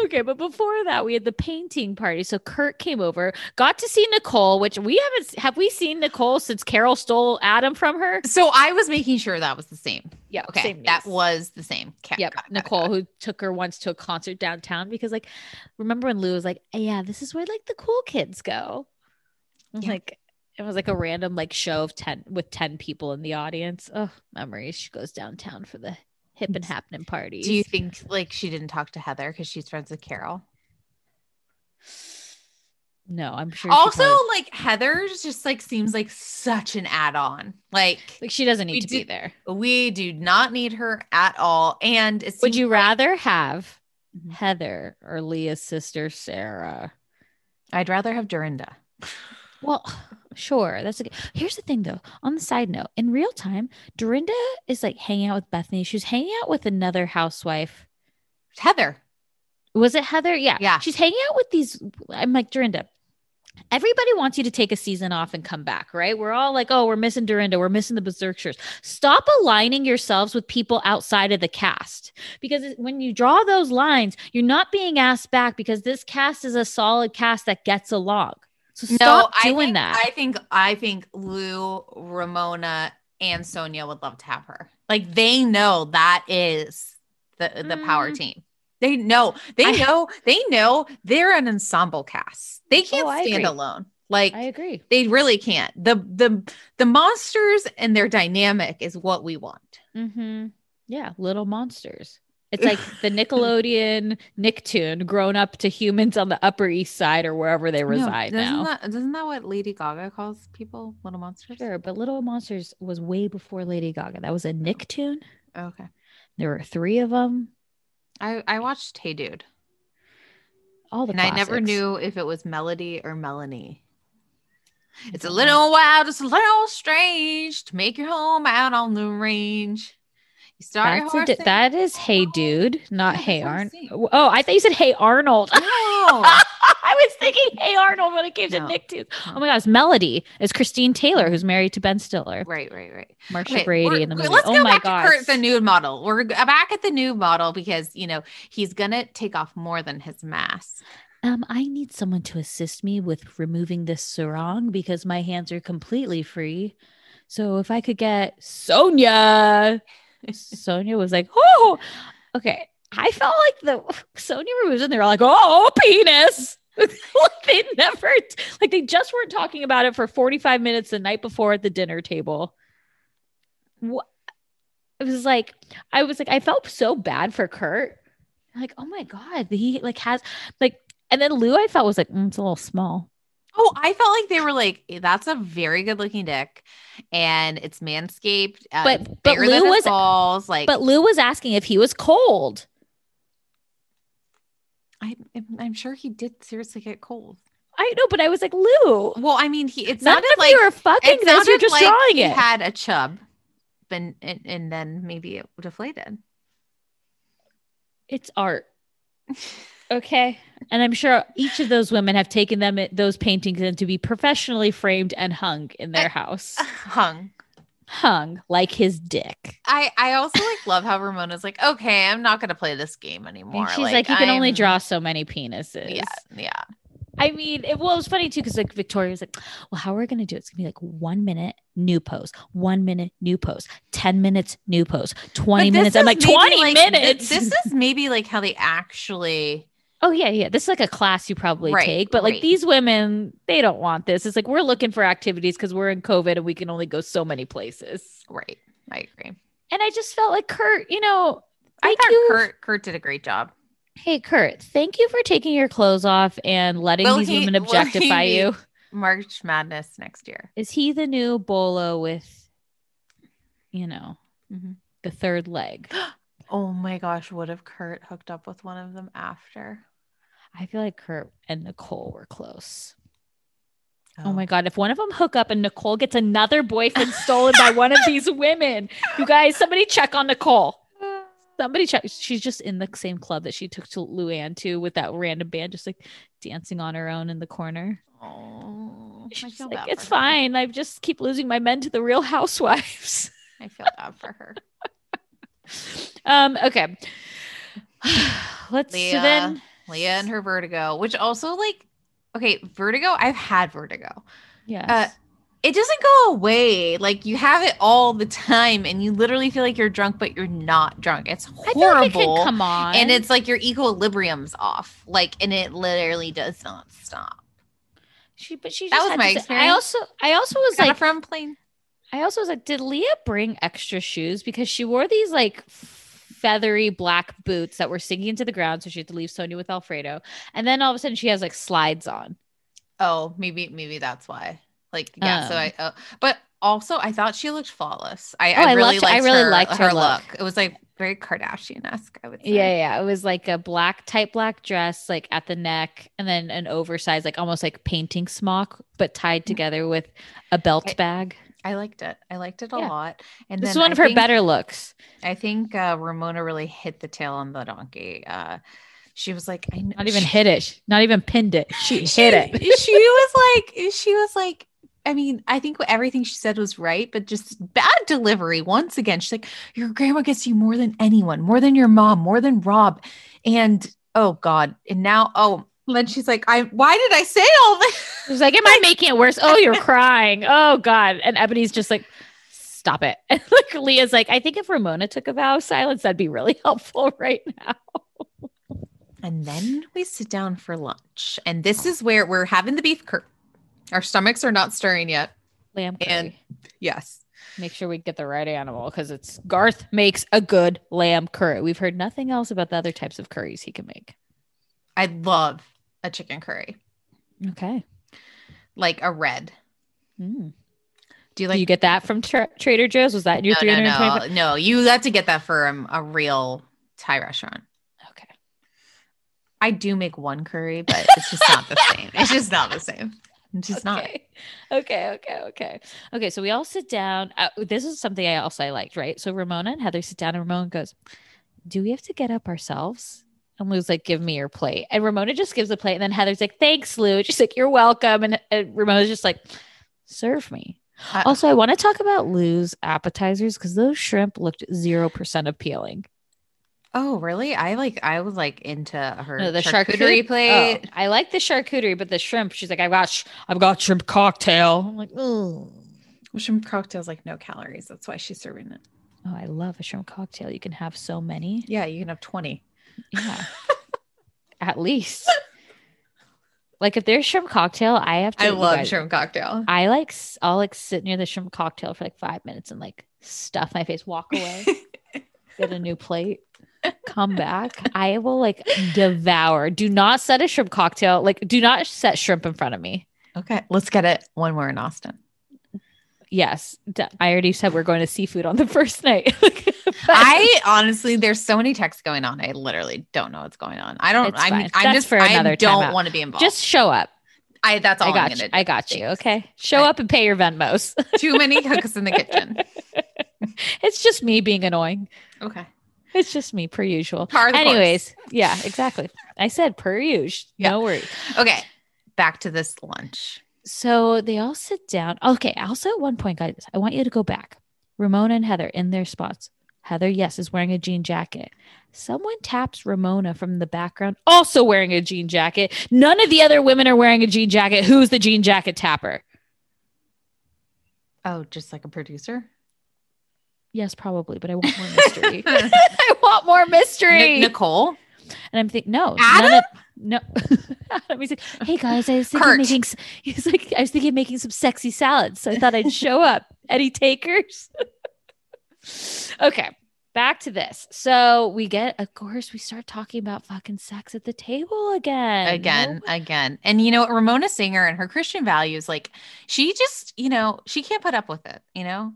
Okay, but before that, we had the painting party. So Kurt came over, got to see Nicole, which we haven't. Have we seen Nicole since Carol stole Adam from her? So I was making sure that was the same. Yeah. Okay. Same that was the same. Cat, yep. Got it, got Nicole, it, who took her once to a concert downtown because, like, remember when Lou was like, "Yeah, this is where like the cool kids go." I'm yeah. like. It was like a random like show of ten with ten people in the audience. Oh, memories. She goes downtown for the hip and happening parties. Do you think like she didn't talk to Heather because she's friends with Carol? No, I'm sure. Also, like Heather just like seems like such an add-on. Like, like she doesn't need to do, be there. We do not need her at all. And it would you like- rather have Heather or Leah's sister Sarah? I'd rather have Dorinda. Well, sure. That's okay. Here's the thing though. On the side note, in real time, Dorinda is like hanging out with Bethany. She's hanging out with another housewife. Heather. Was it Heather? Yeah. Yeah. She's hanging out with these. I'm like, Dorinda, everybody wants you to take a season off and come back, right? We're all like, oh, we're missing Dorinda. We're missing the Berserkers. Stop aligning yourselves with people outside of the cast. Because when you draw those lines, you're not being asked back because this cast is a solid cast that gets along. So stop no, doing I think, that. I think I think Lou, Ramona, and Sonia would love to have her. Like they know that is the the mm. power team. They know, they I, know, they know they're an ensemble cast. They can't oh, stand alone. Like I agree. They really can't. The, the, the monsters and their dynamic is what we want. Mm-hmm. Yeah. Little monsters. It's like the Nickelodeon Nicktoon grown up to humans on the Upper East Side or wherever they reside no, now. That, isn't that what Lady Gaga calls people? Little monsters? Sure, but Little Monsters was way before Lady Gaga. That was a Nicktoon. Oh, okay. There were three of them. I, I watched Hey Dude. All the And classics. I never knew if it was Melody or Melanie. It's a little wild, it's a little strange to make your home out on the range. That's a d- that is Hey Dude, not yeah, Hey Arnold. Oh, I thought you said Hey Arnold. No. I was thinking Hey Arnold when it came no. to Nicktoons. No. Oh my gosh, Melody is Christine Taylor, who's married to Ben Stiller. Right, right, right. Marsha okay, Brady in the movie. Let's oh go my back gosh. to Kurt, the nude model. We're back at the nude model because, you know, he's going to take off more than his mask. Um, I need someone to assist me with removing this sarong because my hands are completely free. So if I could get Sonia... Sonia was like, oh, okay. I felt like the Sonia was in there like, oh, penis. Like they never, like they just weren't talking about it for forty-five minutes the night before at the dinner table. What? It was like, I was like, I felt so bad for Kurt. Like, oh my God. He like has like, and then Lou I felt was like, mm, it's a little small. Oh, I felt like they were like, that's a very good looking dick and it's manscaped. Uh, but but Lou was balls, like, but Lou was asking if he was cold. I, I'm sure he did seriously get cold. I know, but I was like, Lou. Well, I mean, he, it's not, not if like you were fucking this, you're just like drawing he it. Had a chub and, and, and then maybe it deflated. It's art. Okay. And I'm sure each of those women have taken them, those paintings in to be professionally framed and hung in their house. Uh, hung. Hung like his dick. I, I also like love how Ramona's like, okay, I'm not going to play this game anymore. And she's like, like you can I'm... only draw so many penises. Yeah. Yeah. I mean, it, well, it was funny too. Cause like Victoria was like, well, how are we going to do it? It's gonna be like one minute, new pose, one minute, new pose, ten minutes, new pose, twenty minutes. I'm like twenty minutes. This is maybe like how they actually, oh yeah. Yeah. This is like a class you probably right, take, but like right. these women, they don't want this. It's like, we're looking for activities cause we're in COVID and we can only go so many places. Right. I agree. And I just felt like Kurt, you know, I, I thought you- Kurt, Kurt did a great job. Hey, Kurt, thank you for taking your clothes off and letting will these he, women objectify you. March Madness next year. Is he the new Bolo with, you know, mm-hmm. the third leg? Oh my gosh. What if Kurt hooked up with one of them after? I feel like Kurt and Nicole were close. Oh. oh my God. If one of them hook up and Nicole gets another boyfriend stolen by one of these women, you guys, somebody check on Nicole. Somebody check. She's just in the same club that she took to Luann to with that random band, just like dancing on her own in the corner. Oh, I feel like, bad it's fine. Her. I just keep losing my men to the Real Housewives. I feel bad for her. um. Okay. Let's Leah, so then. Leah and her vertigo, which also like, okay, vertigo. I've had vertigo. Yeah. Uh, It doesn't go away. Like you have it all the time and you literally feel like you're drunk, but you're not drunk. It's horrible. I feel like it can come on. And it's like your equilibrium's off. Like, and it literally does not stop. She, but she, just that was had my to, experience. I also, I also was Got like, from plane. I also was like, did Leah bring extra shoes? Because she wore these like feathery black boots that were sinking into the ground. So she had to leave Sonia with Alfredo. And then all of a sudden she has like slides on. Oh, maybe, maybe that's why. Like, yeah, um, so I, uh, but also I thought she looked flawless. I, oh, I really, I liked, I really her, liked her, her look. look. It was like very Kardashian-esque, I would say. Yeah, yeah. It was like a black, tight black dress, like at the neck and then an oversized, like almost like painting smock, but tied together with a belt I, bag. I liked it. I liked it a yeah. lot. And this is one I of her think, better looks. I think uh, Ramona really hit the tail on the donkey. Uh, She was like, I know. Not even she, hit it. Not even pinned it. She, she hit it. She was like, she was like, I mean, I think everything she said was right, but just bad delivery. Once again, she's like, your grandma gets you more than anyone, more than your mom, more than Rob. And, oh God. And now, oh, and then she's like, I, why did I say all this? She's like, am I making it worse? Oh, you're crying. Oh God. And Ebony's just like, stop it. And like Leah's like, I think if Ramona took a vow of silence, that'd be really helpful right now. And then we sit down for lunch. And this is where we're having the beef curd. Our stomachs are not stirring yet. Lamb curry. And yes. Make sure we get the right animal because it's Garth makes a good lamb curry. We've heard nothing else about the other types of curries he can make. I love a chicken curry. Okay. Like a red. Mm. Do you like? Do you get that from tra- Trader Joe's? Was that your no, three hundred twenty-five? No, no, no. You have to get that from a real Thai restaurant. Okay. I do make one curry, but it's just not the same. It's just not the same. It's just okay. not. Okay. Okay. Okay. Okay. So we all sit down. Uh, this is something I also liked, right? So Ramona and Heather sit down and Ramona goes, do we have to get up ourselves? And Lou's like, give me your plate. And Ramona just gives the plate. And then Heather's like, thanks, Lou. She's like, you're welcome. And, and Ramona's just like, serve me. Uh, also, I want to talk about Lou's appetizers because those shrimp looked zero percent appealing. Oh, really? I like, I was like into her no, the charcuterie, charcuterie plate. Oh, I like the charcuterie, but the shrimp, she's like, I've got, sh- I've got shrimp cocktail. I'm like, oh, well, shrimp cocktail's like no calories. That's why she's serving it. Oh, I love a shrimp cocktail. You can have so many. Yeah. You can have twenty. Yeah. At least. Like if there's shrimp cocktail, I have to. I love guys, shrimp cocktail. I like, I'll like sit near the shrimp cocktail for like five minutes and like stuff my face, walk away, get a new plate, come back. I will like devour. Do not set a shrimp cocktail. Like do not set shrimp in front of me. Okay. Let's get it when we're in Austin. Yes. I already said we're going to seafood on the first night. I honestly, there's so many texts going on. I literally don't know what's going on. I don't, I mean, I'm just, for another I don't want to be involved. Just show up. I, that's all I got I'm you. I got you. Okay. Show I, up and pay your Venmos. Too many cooks in the kitchen. It's just me being annoying. Okay. It's just me per usual. Par the Anyways. Course. Yeah, exactly. I said per usual. Yeah. No worries. Okay. Back to this lunch. So they all sit down. Okay. Also at one point, guys, I want you to go back. Ramona and Heather in their spots. Heather, yes, is wearing a jean jacket. Someone taps Ramona from the background, also wearing a jean jacket. None of the other women are wearing a jean jacket. Who's the jean jacket tapper? Oh, just like a producer? Yes, probably, but I want more mystery. I want more mystery. N- Nicole? And I'm thinking, no. Adam? None of, no. Adam, he's like, hey, guys, I was thinking Kurt. making he's like, I was thinking of making some sexy salads, so I thought I'd show up. Any takers? Okay, back to this. So we get, of course, we start talking about fucking sex at the table again. Again, no? again. And you know, Ramona Singer and her Christian values, like she just, you know, she can't put up with it, you know?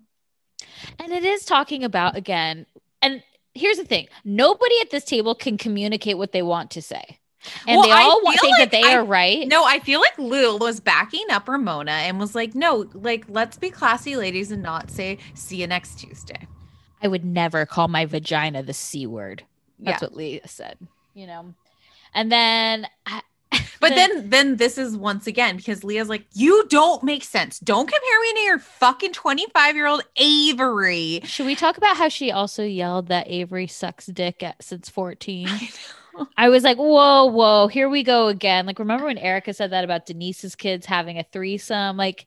And it is talking about, again, and here's the thing. Nobody at this table can communicate what they want to say. And well, they all want, think like that they I, are right. No, I feel like Lou was backing up Ramona and was like, no, like, let's be classy ladies and not say, see you next Tuesday. I would never call my vagina the C word. That's yeah. what Leah said, you know? And then. I, but the, then, then this is once again, because Leah's like, you don't make sense. Don't compare me to your fucking twenty-five year old Avery. Should we talk about how she also yelled that Avery sucks dick at, since fourteen? I know. I was like, whoa, whoa, here we go again. Like, remember when Erica said that about Denise's kids having a threesome? Like,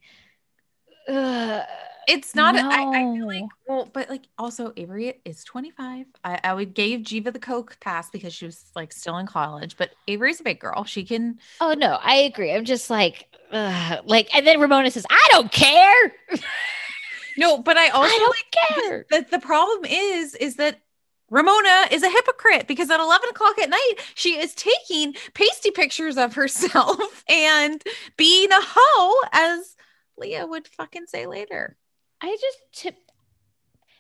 ugh. It's not, no. I, I feel like, well, but like also Avery is twenty-five. I, I would gave Jiva the Coke pass because she was like still in college, but Avery's a big girl. She can. Oh no, I agree. I'm just like, ugh. Like, and then Ramona says, I don't care. No, but I also I don't like, care. The, the problem is, is that Ramona is a hypocrite because at eleven o'clock at night, she is taking pasty pictures of herself and being a hoe, as Leah would fucking say later. I just tip.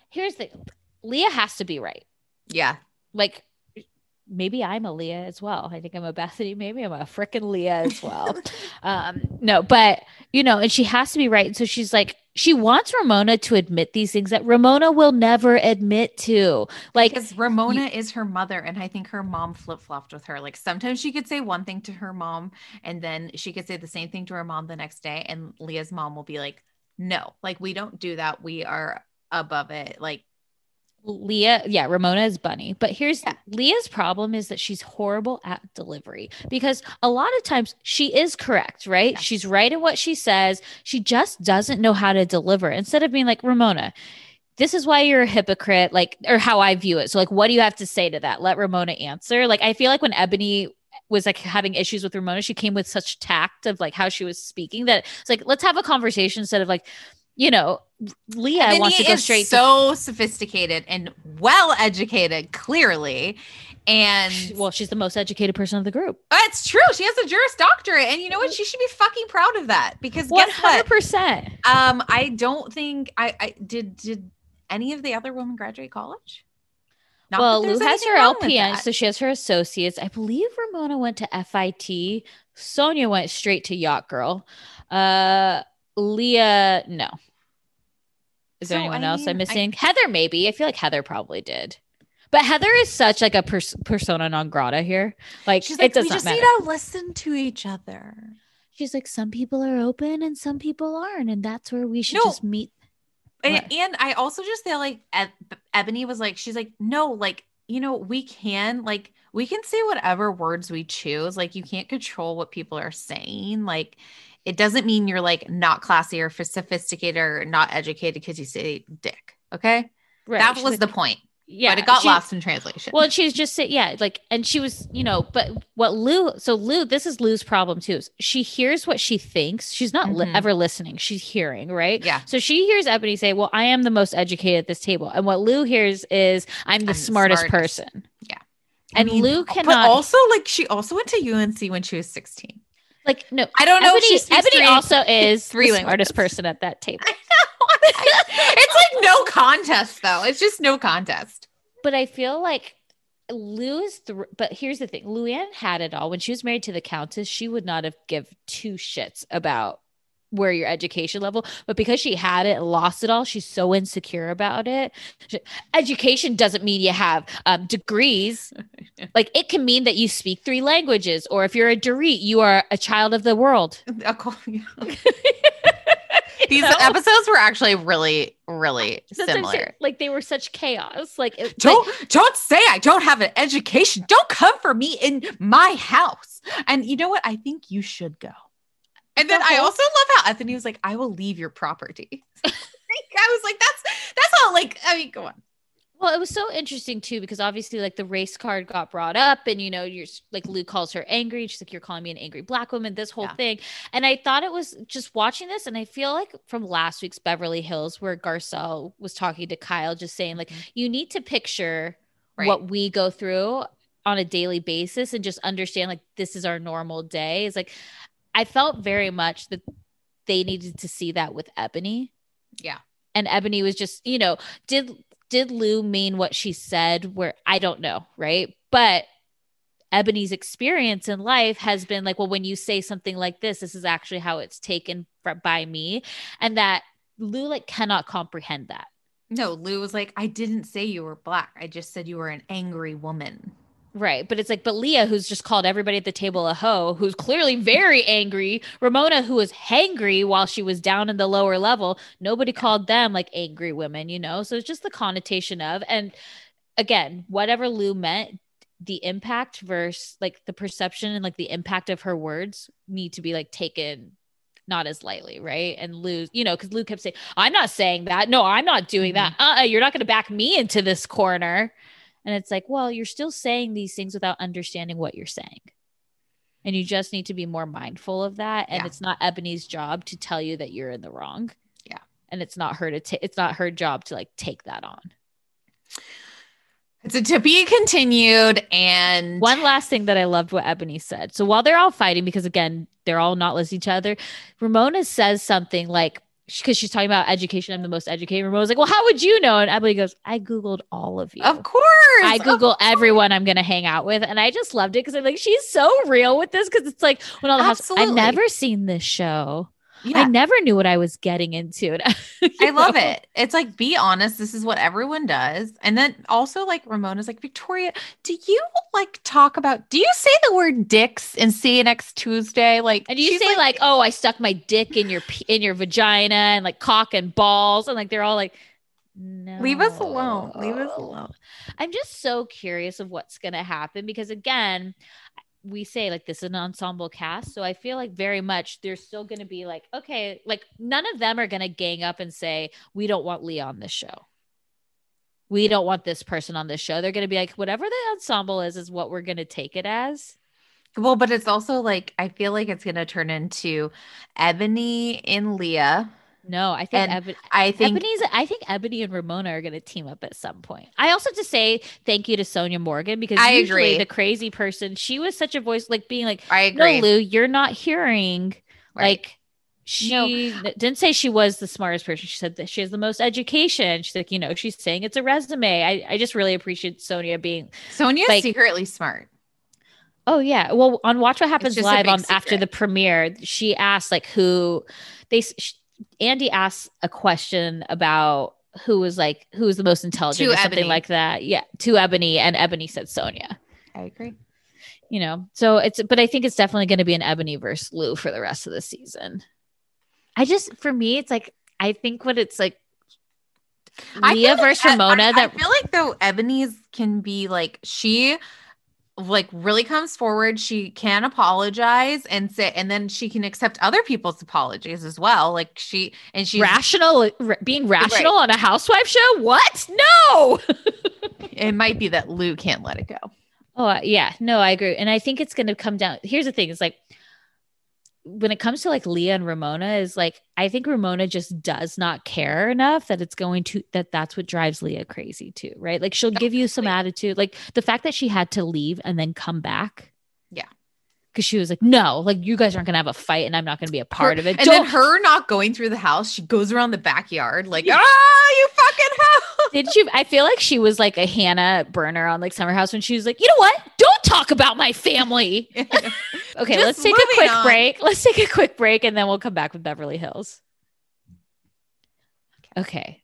Here's the thing. Leah has to be right. Yeah. Like maybe I'm a Leah as well. I think I'm a Bethany. Maybe I'm a frickin' Leah as well. um, no, but you know, and she has to be right. And so she's like, she wants Ramona to admit these things that Ramona will never admit to. Like, because Ramona you- is her mother. And I think her mom flip-flopped with her. Like sometimes she could say one thing to her mom and then she could say the same thing to her mom the next day. And Leah's mom will be like, no, like we don't do that. We are above it. Like Leah. Yeah. Ramona is bunny, but here's yeah. Leah's problem is that she's horrible at delivery because a lot of times she is correct, right? Yeah. She's right in what she says. She just doesn't know how to deliver. Instead of being like, Ramona, this is why you're a hypocrite, like, or how I view it. So like, what do you have to say to that? Let Ramona answer. Like, I feel like when Ebony was like having issues with Ramona, she came with such tact of like how she was speaking that it's like, let's have a conversation instead of like, you know, Leah Ebony wants to go straight. Is so to- sophisticated and well educated, clearly. And well, she's the most educated person of the group. That's true. She has a Juris Doctorate, and you know what? She should be fucking proud of that because one hundred percent. Guess what? Um, I don't think I, I did. Did any of the other women graduate college? Not well, Lou has her L P N, so she has her associates. I believe Ramona went to F I T. Sonia went straight to Yacht Girl. Uh, Leah, no. Is there so, anyone I else mean, I'm missing? I, Heather, maybe. I feel like Heather probably did. But Heather is such like a pers- persona non grata here. Like, she's like, it doesn't matter. We just need to listen to each other. She's like, some people are open and some people aren't. And that's where we should no. just meet. And, and I also just feel like e- Ebony was like, she's like, no, like, you know, we can like, we can say whatever words we choose. Like, you can't control what people are saying. Like, it doesn't mean you're like not classy or sophisticated or not educated because you say dick. Okay. Right. That she's was like, the point. Yeah, but it got she, lost in translation. Well, she's just yeah, like, and she was, you know, but what Lou, so Lou, this is Lou's problem too. She hears what she thinks. She's not mm-hmm. li- ever listening. She's hearing, right? Yeah. So she hears Ebony say, "Well, I am the most educated at this table," and what Lou hears is, "I'm the, I'm smartest, the smartest person." Yeah. And I mean, Lou cannot. But also, like, she also went to U N C when she was sixteen. Like, no, I don't Ebony, know. If she's Ebony three, also is three the smartest person at that table. It's like no contest though. It's just no contest. But I feel like Lou's th- but here's the thing. Luann had it all. When she was married to the Countess, she would not have give two shits about where your education level, but because she had it and lost it all, she's so insecure about it. She, education doesn't mean you have um, degrees. Like, it can mean that you speak three languages, or if you're a Dorit, you are a child of the world. These know? episodes were actually really, really That's similar. Like, they were such chaos. Like, it, don't like, don't say I don't have an education. Don't come for me in my house. And you know what? I think you should go. And then I also love how Anthony was like, "I will leave your property." I was like, "That's that's all." Like, I mean, go on. Well, it was so interesting too, because obviously, like, the race card got brought up, and you know, you're like, Lou calls her angry. She's like, "You're calling me an angry black woman." This whole yeah. thing, and I thought it was just watching this, and I feel like from last week's Beverly Hills, where Garcelle was talking to Kyle, just saying like, mm-hmm. "You need to picture right. what we go through on a daily basis, and just understand like this is our normal day." It's like, I felt very much that they needed to see that with Ebony. Yeah. And Ebony was just, you know, did did Lou mean what she said? Where I don't know, right? But Ebony's experience in life has been like, well, when you say something like this, this is actually how it's taken from, by me. And that Lou like cannot comprehend that. No, Lou was like, I didn't say you were black. I just said you were an angry woman. Right. But it's like, but Leah, who's just called everybody at the table a hoe, who's clearly very angry. Ramona, who was hangry while she was down in the lower level. Nobody called them like angry women, you know? So it's just the connotation of, and again, whatever Lou meant, the impact versus like the perception and like the impact of her words need to be like taken not as lightly, right? And Lou, you know, because Lou kept saying, I'm not saying that. No, I'm not doing mm-hmm. that. Uh-uh, you're not going to back me into this corner. And it's like, well, you're still saying these things without understanding what you're saying. And you just need to be more mindful of that. And yeah. it's not Ebony's job to tell you that you're in the wrong. Yeah. And it's not her to ta- it's not her job to like take that on. It's a to be continued. And one last thing that I loved what Ebony said. So while they're all fighting, because again, they're all not listening to each other, Ramona says something like, because she's talking about education. I'm the most educated. Ramona's like, well, how would you know? And Emily goes, I Googled all of you. Of course. I Google everyone I'm going to hang out with. And I just loved it because I'm like, she's so real with this. Because it's like, when all the house, I've never seen this show. Yeah. I never knew what I was getting into. I love know? it. It's like, be honest. This is what everyone does. And then also like Ramona's like, Victoria, do you like talk about, do you say the word dicks and see you next Tuesday? Like, and you say like, like, oh, I stuck my dick in your, in your vagina and like cock and balls. And like, they're all like, no. Leave us alone. Leave us alone. I'm just so curious of what's going to happen because again, we say like this is an ensemble cast. So I feel like very much they're still going to be like, okay, like none of them are going to gang up and say, we don't want Leah on this show. we don't want this person on this show. They're going to be like, whatever the ensemble is, is what we're going to take it as. Well, but it's also like, I feel like it's going to turn into Ebony and Leah. No, I think, Eb- I, think- Ebony's, I think Ebony and Ramona are going to team up at some point. I also have to say thank you to Sonia Morgan, because I usually agree. The crazy person, she was such a voice, like being like, I agree. No, Lou, you're not hearing. Right. Like she no. didn't say she was the smartest person. She said that she has the most education. She's like, you know, she's saying it's a resume. I, I just really appreciate Sonia being. Sonia's like, secretly smart. Oh, yeah. Well, on Watch What Happens Live on secret. After the premiere, she asked like who they she, Andy asked a question about who was like, who was the most intelligent to or something Ebony. Like that. Yeah. To Ebony, and Ebony said Sonia. I agree. You know, so it's, but I think it's definitely going to be an Ebony versus Lou for the rest of the season. I just, for me, it's like, I think what it's like, Leah versus like, Ramona. I, I, that I feel like though Ebony's can be like, she like really comes forward. She can apologize and say, and then she can accept other people's apologies as well. Like she, and she's rational, r- being rational right. on a housewife show. What? No, it might be that Lou can't let it go. Oh yeah, no, I agree. And I think it's going to come down. Here's the thing. It's like, when it comes to like Leah and Ramona is like, I think Ramona just does not care enough that it's going to, that that's what drives Leah crazy too. Right. Like she'll give you some attitude, like the fact that she had to leave and then come back. Yeah. Cause she was like, no, like you guys aren't going to have a fight and I'm not going to be a part her, of it. And Don't- then her not going through the house. She goes around the backyard like, ah, oh, you fucking house. Did you, I feel like she was like a Hannah Berner on like Summer House when she was like, you know what? Don't talk about my family. Okay, just let's take a quick on. break. Let's take a quick break and then we'll come back with Beverly Hills. Okay.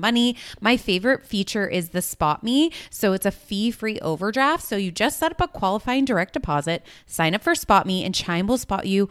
money. My favorite feature is the Spot Me. So it's a fee-free overdraft. So you just set up a qualifying direct deposit, sign up for Spot Me, and Chime will spot you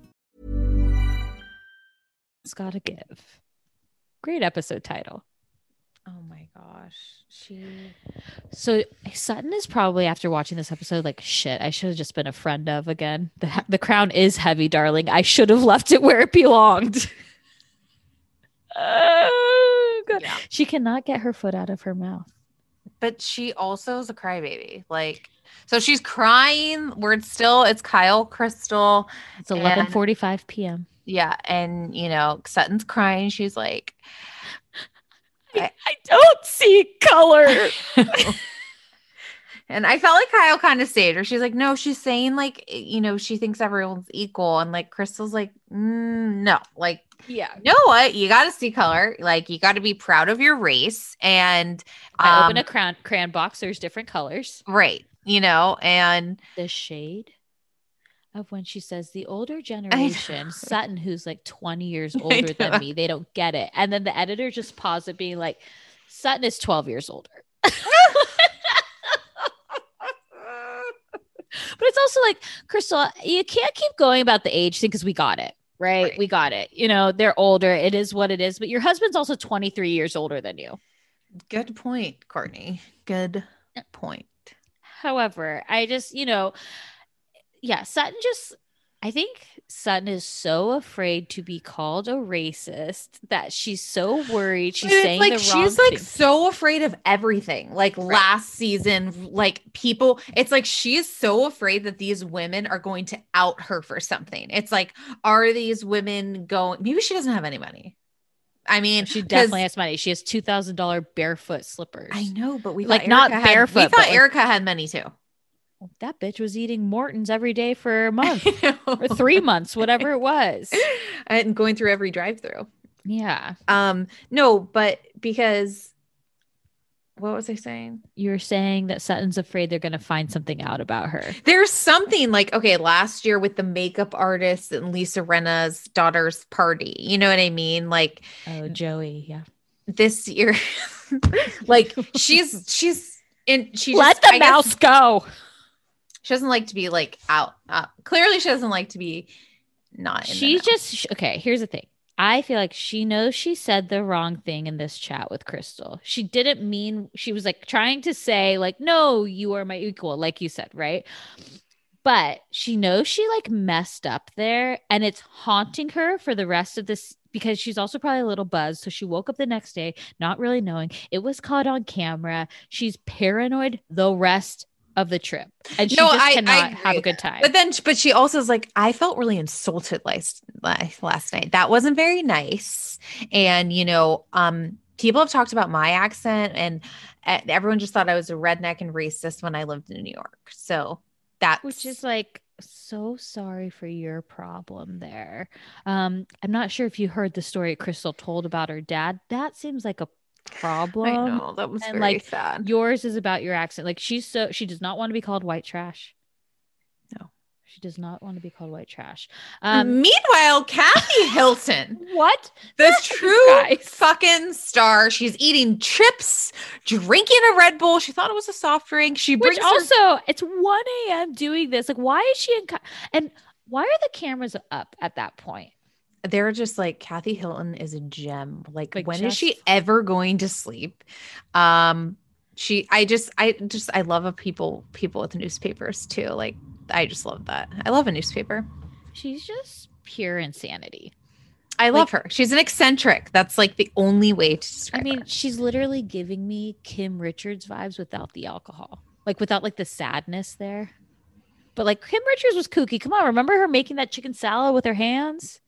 Gotta give. Great episode title. Oh my gosh. She so Sutton is probably, after watching this episode, like, shit, I should have just been a friend of again. The, the crown is heavy, darling. I should have left it where it belonged. Oh, God. Yeah. She cannot get her foot out of her mouth. But she also is a crybaby. Like, so she's crying. We're still, it's Kyle Crystal. It's eleven forty-five p.m. Yeah, and, you know, Sutton's crying. She's like, I, I don't see color. And I felt like Kyle kind of saved her. She's like, no, she's saying, like, you know, she thinks everyone's equal. And, like, Crystal's like, mm, no. Like, yeah. You know what? You got to see color. Like, you got to be proud of your race. And um, I open a crayon, crayon box. There's different colors. Right. You know, and the shade of when she says the older generation, Sutton, who's like twenty years older than me, they don't get it. And then the editor just paused it, being like, Sutton is twelve years older. But it's also like, Crystal, you can't keep going about the age thing because we got it, right? right? We got it. You know, they're older. It is what it is. But your husband's also twenty-three years older than you. Good point, Courtney. Good point. However, I just, you know... Yeah, Sutton just, I think Sutton is so afraid to be called a racist that she's so worried. She's saying like, the wrong she's like thing. So afraid of everything. Like right. Last season, like people, it's like she is so afraid that these women are going to out her for something. It's like, are these women going, maybe she doesn't have any money. I mean, she definitely has money. She has two thousand dollars barefoot slippers. I know, but we like not Erica barefoot. Had, we thought Erica like, had money too. That bitch was eating Morton's every day for a month or three months, whatever it was. And going through every drive-thru. Yeah. Um, no, but because what was I saying? You're saying that Sutton's afraid they're going to find something out about her. There's something like, okay, last year with the makeup artist and Lisa Rinna's daughter's party, you know what I mean? Like, oh, Joey. Yeah. This year, like she's, she's in, she let just, the I mouse guess, go. She doesn't like to be like out. Uh, clearly, she doesn't like to be not. In she just. OK, here's the thing. I feel like she knows she said the wrong thing in this chat with Crystal. She didn't mean, she was like trying to say like, no, you are my equal, like you said. Right. But she knows she like messed up there and it's haunting her for the rest of this. Because she's also probably a little buzzed. So she woke up the next day, not really knowing it was caught on camera. She's paranoid the rest of the trip. And she no, just I, cannot I have a good time. But then, but she also is like, I felt really insulted last, last night. That wasn't very nice. And, you know, um, people have talked about my accent, and everyone just thought I was a redneck and racist when I lived in New York. So that's, which is like, so sorry for your problem there. Um, I'm not sure if you heard the story Crystal told about her dad. That seems like a problem. I know, that was and very like, sad. Yours is about your accent. Like she's so, she does not want to be called white trash. No, she does not want to be called white trash. Um, Meanwhile, Kathy Hilton, what the true guys. fucking star. She's eating chips, drinking a Red Bull. She thought it was a soft drink. She brings Which also her- it's one a.m. doing this. Like, why is she in? Co- and why are the cameras up at that point? They're just like, Kathy Hilton is a gem. Like, like when just- is she ever going to sleep? Um, she, I just, I just, I love a people, people with newspapers too. Like, I just love that. I love a newspaper. She's just pure insanity. I like, love her. She's an eccentric. That's like the only way to describe I mean, her. She's literally giving me Kim Richards vibes without the alcohol, like without like the sadness there. But like Kim Richards was kooky. Come on. Remember her making that chicken salad with her hands?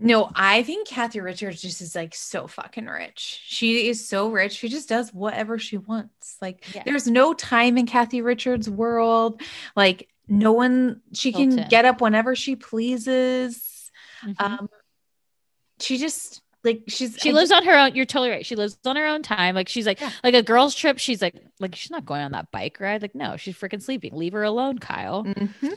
No, I think Kathy Richards just is like so fucking rich. She is so rich. She just does whatever she wants. Like yeah. There's no time in Kathy Richards' world. Like no one, she can Hilton. get up whenever she pleases. Mm-hmm. Um, she just like, she's, she I, lives on her own. You're totally right. She lives on her own time. Like she's like, yeah. like a girl's trip. She's like, like, she's not going on that bike ride. Like, no, she's freaking sleeping. Leave her alone, Kyle. Mm-hmm.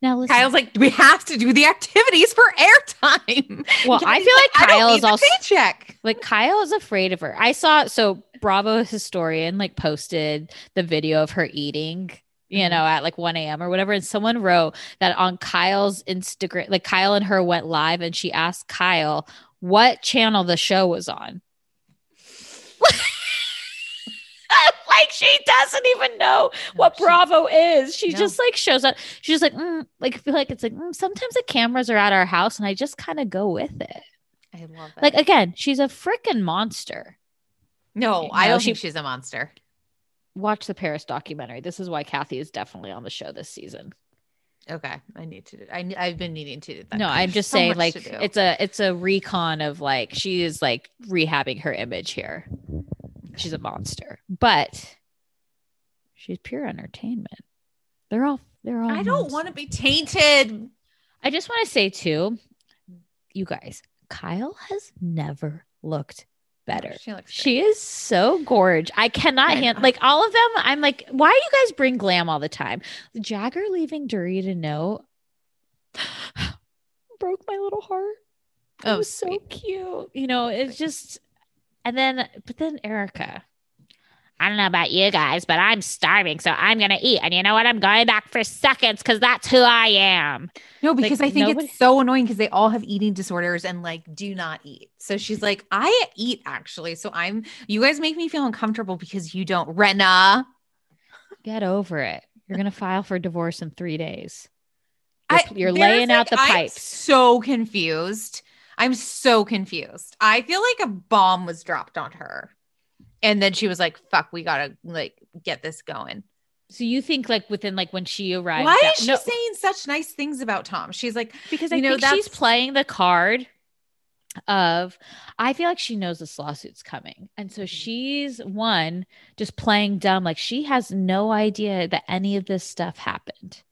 Now listen. Kyle's like, we have to do the activities for airtime. Well, I feel like, like Kyle is also paycheck. Like Kyle is afraid of her. I saw so Bravo historian like posted the video of her eating, you know, at like one a.m. or whatever. And someone wrote that on Kyle's Instagram, like Kyle and her went live, and she asked Kyle what channel the show was on. Like she doesn't even know what no, Bravo she, is. She no. just like shows up. She's just like, mm, like I feel like it's like mm, sometimes the cameras are at our house, and I just kind of go with it. I love it. Like again, she's a freaking monster. No, you I know, don't she, think she's a monster. Watch the Paris documentary. This is why Kathy is definitely on the show this season. Okay, I need to. Do, I I've been needing to do that. No, I'm just so saying, like it's a it's a recon of like she is like rehabbing her image here. She's a monster, but she's pure entertainment. They're all, they're all. I don't want to be tainted. I just want to say too, you guys, Kyle has never looked better. She looks. She great. Is so gorgeous. I cannot handle like all of them. I'm like, why do you guys bring glam all the time? Jagger leaving Dorit a note broke my little heart. It oh, was sweet. so cute. You know, it's just. And then, but then Erica, I don't know about you guys, but I'm starving. So I'm going to eat. And you know what? I'm going back for seconds because that's who I am. No, because like, I think nobody- it's so annoying because they all have eating disorders and like do not eat. So she's like, I eat actually. So I'm, you guys make me feel uncomfortable because you don't. Renna. Get over it. You're going to file for divorce in three days. You're, I, you're laying like, out the pipes. I'm so confused. I'm so confused. I feel like a bomb was dropped on her. And then she was like, fuck, we got to like get this going. So you think like within like when she arrived. Why that- is she no. saying such nice things about Tom? She's like, because I you know, think that's- she's playing the card of, I feel like she knows this lawsuit's coming. And so she's one just playing dumb. Like she has no idea that any of this stuff happened.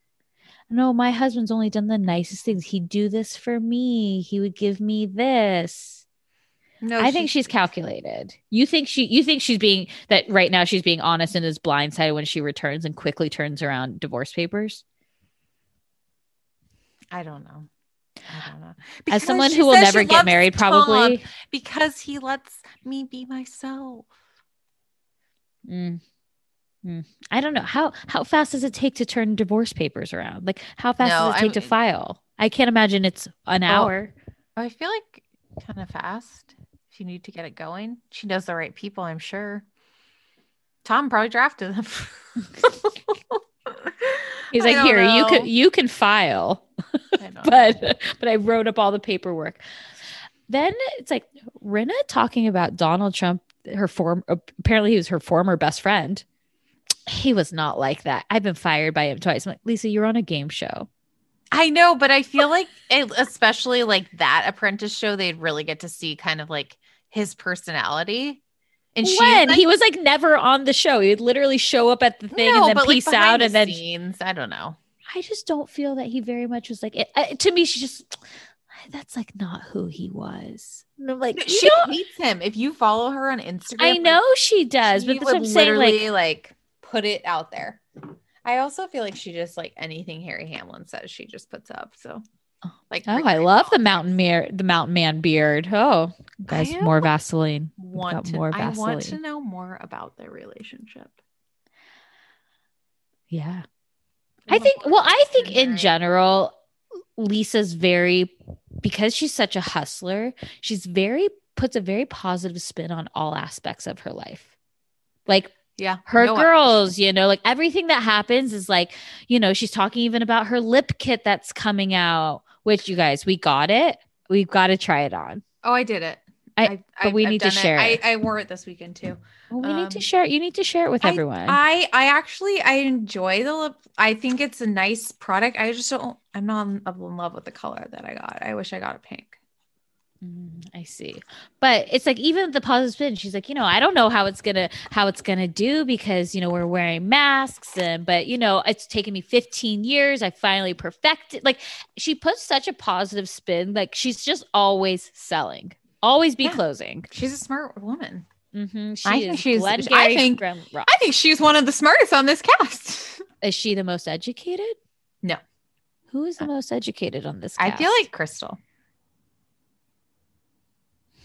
No, my husband's only done the nicest things. He'd do this for me. He would give me this. No, I she, think she's calculated. You think she, you think she's being that right now she's being honest and is blindsided when she returns and quickly turns around divorce papers. I don't know. I don't know. Because as someone who will never get married, probably Tom because he lets me be myself. Mm. I don't know. How how fast does it take to turn divorce papers around? Like, how fast no, does it take I'm, to file? I can't imagine it's an oh, hour. I feel like kind of fast. If you need to get it going. She knows the right people, I'm sure. Tom probably drafted them. He's like, here, know. you can you can file. but but I wrote up all the paperwork. Then it's like Renna talking about Donald Trump, her form apparently he was her former best friend. He was not like that. I've been fired by him twice. I'm like, Lisa, you're on a game show. I know, but I feel like, it, especially like that Apprentice show, they'd really get to see kind of like his personality. And she when? Like, he was like never on the show. He would literally show up at the thing no, and then peace like out. The and then scenes, I don't know. I just don't feel that he very much was like, it, uh, to me, she just, that's like not who he was. And I'm like, she hates him. If you follow her on Instagram. I know like, she does. She but would I'm literally saying, like, like put it out there. I also feel like she just like anything Harry Hamlin says, she just puts up. So like, oh, I love the mountain beer, the mountain man beard. Oh, guys, more Vaseline. Want to, more Vaseline. I want to know more about their relationship. Yeah. I think, well, I think in general, Lisa's very, because she's such a hustler, she's very, puts a very positive spin on all aspects of her life. Like, yeah, her no girls, one. You know, like everything that happens is like, you know, she's talking even about her lip kit that's coming out, which you guys, we got it. We've got to try it on. Oh, I did it. I, I but we I've need to share it. it. I, I wore it this weekend too. Well, we um, need to share it. You need to share it with I, everyone. I, I actually, I enjoy the lip. I think it's a nice product. I just don't, I'm not in love with the color that I got. I wish I got a pink. I see. But it's like, even the positive spin, she's like, you know, I don't know how it's going to, how it's going to do because, you know, we're wearing masks and, but you know, it's taken me fifteen years. I finally perfected. Like she puts such a positive spin. Like she's just always selling, always be yeah. closing. She's a smart woman. Mm-hmm. She I, is think she's, I think she's, I think she's one of the smartest on this cast. Is she the most educated? No. Who is the most educated on this cast? I feel like Crystal.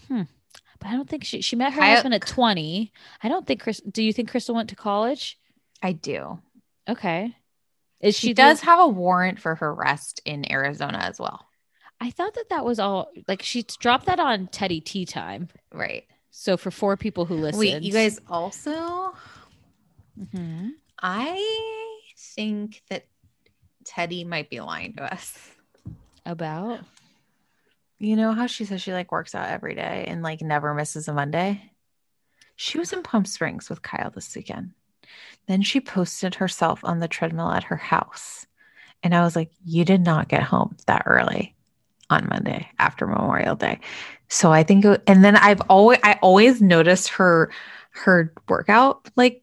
Hmm. But I don't think she, she met her I, husband at twenty. I don't think Chris, do you think Crystal went to college? I do. Okay. Is she, she does the, have a warrant for her arrest in Arizona as well. I thought that that was all like, she dropped that on Teddy Tea Time. Right. So for four people who listened. Wait, you guys also, mm-hmm. I think that Teddy might be lying to us about, you know how she says she like works out every day and like never misses a Monday? She was in Palm Springs with Kyle this weekend. Then she posted herself on the treadmill at her house. And I was like, you did not get home that early on Monday after Memorial Day. So I think, it was, and then I've always, I always noticed her, her workout, like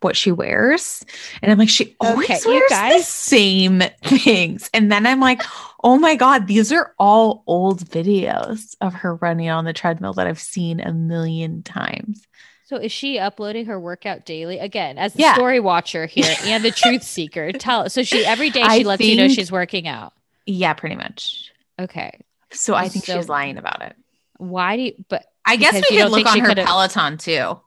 what she wears. And I'm like, she always okay, wears you guys. the same things. And then I'm like, oh my God, these are all old videos of her running on the treadmill that I've seen a million times. So is she uploading her workout daily? Again, as the yeah. story watcher here and the truth seeker, tell us. So she, every day she I lets think, you know she's working out. Yeah, pretty much. Okay. So I think so, she's lying about it. Why do you, but I guess we could look on her Peloton too.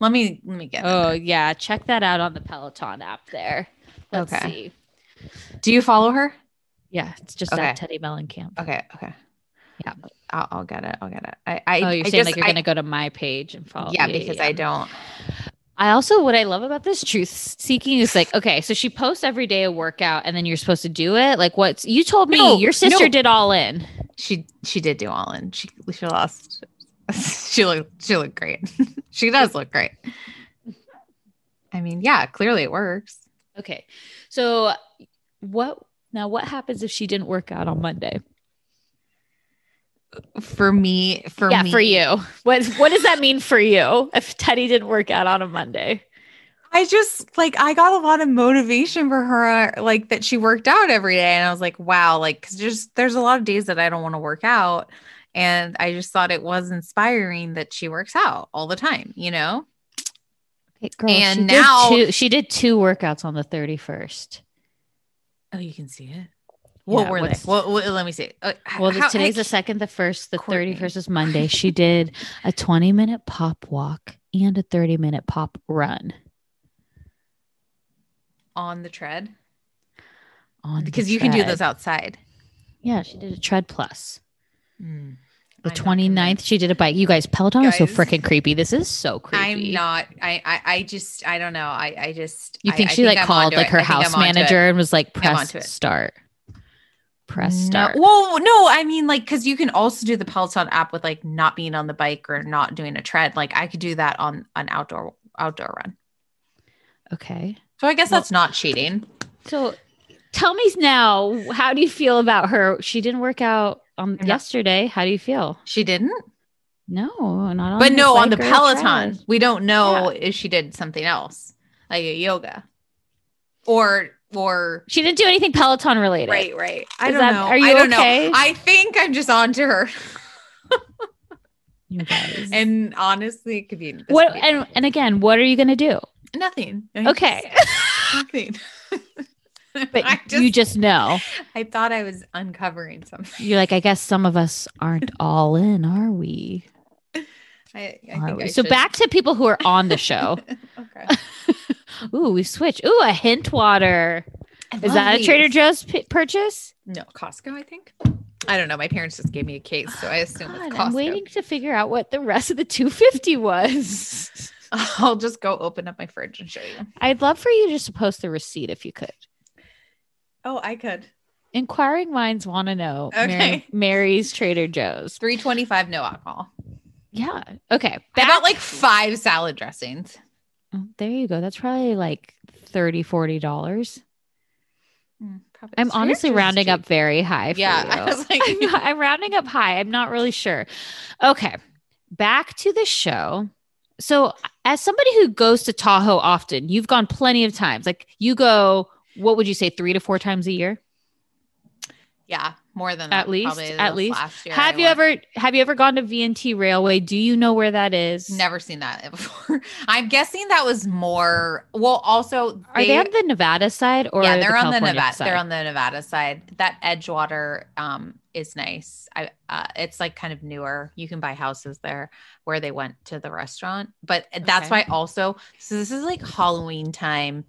Let me, let me get Oh yeah. Check that out on the Peloton app there. Let's okay. see. Do you follow her? Yeah, it's just okay. that Teddy Mellencamp. Okay, okay. Yeah. I'll, I'll get it. I'll get it. I, I, oh, you're I saying just, like you're going to go to my page and follow Yeah, you. because yeah. I don't. I also, what I love about this truth seeking is like, okay, so she posts every day a workout and then you're supposed to do it. Like what's, you told me no, your sister no. did all in. She, she did do all in. She, she lost. she looked, she looked great. She does look great. I mean, yeah, clearly it works. Okay. So what, Now, what happens if she didn't work out on Monday? For me, for yeah, me. for you. What what does that mean for you if Teddy didn't work out on a Monday? I just like I got a lot of motivation for her, like that she worked out every day, and I was like, wow, like because there's there's a lot of days that I don't want to work out, and I just thought it was inspiring that she works out all the time, you know. Okay, girl, and she now did two, she did two workouts on the thirty-first. Oh, you can see it. What yeah, were they? Well, well, let me see. Uh, well, how, today's how, the second, the first, the thirty-first is Monday. She did a twenty minute pop walk and a thirty minute pop run. On the tread? On Because the you tread. Can do those outside. Yeah, she did a tread plus. Mm, the twenty-ninth, she did a bike. You guys, Peloton guys, is so freaking creepy. This is so creepy. I'm not. I I, I just, I don't know. I, I just. You think I, she I think like I'm called like her house manager and was like, press start. Press start. No, well, no, I mean like, cause you can also do the Peloton app with like not being on the bike or not doing a tread. Like I could do that on an outdoor, outdoor run. Okay. So I guess well, that's not cheating. So tell me now, how do you feel about her? She didn't work out um, yesterday. How do you feel? She didn't? No, not on. But no, on the Peloton, trash. We don't know yeah. if she did something else, like a yoga, or or she didn't do anything Peloton related. Right, right. I Is don't that, know. Are you I don't okay? know. I think I'm just on to her. You guys. And honestly, it could be what. Could be and and again, what are you gonna do? Nothing. I okay. Just, nothing. But just, you just know. I thought I was uncovering something. You're like, I guess some of us aren't all in, are we? I, I are think we? I so should. Back to people who are on the show. Okay. Ooh, we switch. Ooh, a hint water. Is that these. a Trader Joe's p- purchase? No, Costco, I think. I don't know. My parents just gave me a case, so I assume God, it's Costco. I'm waiting to figure out what the rest of the two fifty was. I'll just go open up my fridge and show you. I'd love for you just to post the receipt if you could. Oh, I could. Inquiring minds want to know. Okay. Mary, Mary's Trader Joe's. three twenty-five, no alcohol. Yeah. Okay. Back- About like five salad dressings. Oh, there you go. That's probably like thirty dollars, forty dollars. Mm, I'm honestly rounding cheap. up very high. For yeah. You. I was like, I'm, not, I'm rounding up high. I'm not really sure. Okay. Back to the show. So as somebody who goes to Tahoe often, you've gone plenty of times. Like you go... What would you say, three to four times a year? Yeah, more than that. At least, at least. Have you ever have you ever gone to V and T Railway? Do you know where that is? Never seen that before. I'm guessing that was more. Well, also, are they on the Nevada side or yeah, they're on the Nevada. They're on the Nevada side. That Edgewater um, is nice. I uh, it's like kind of newer. You can buy houses there where they went to the restaurant, but that's why also. So this is like Halloween time.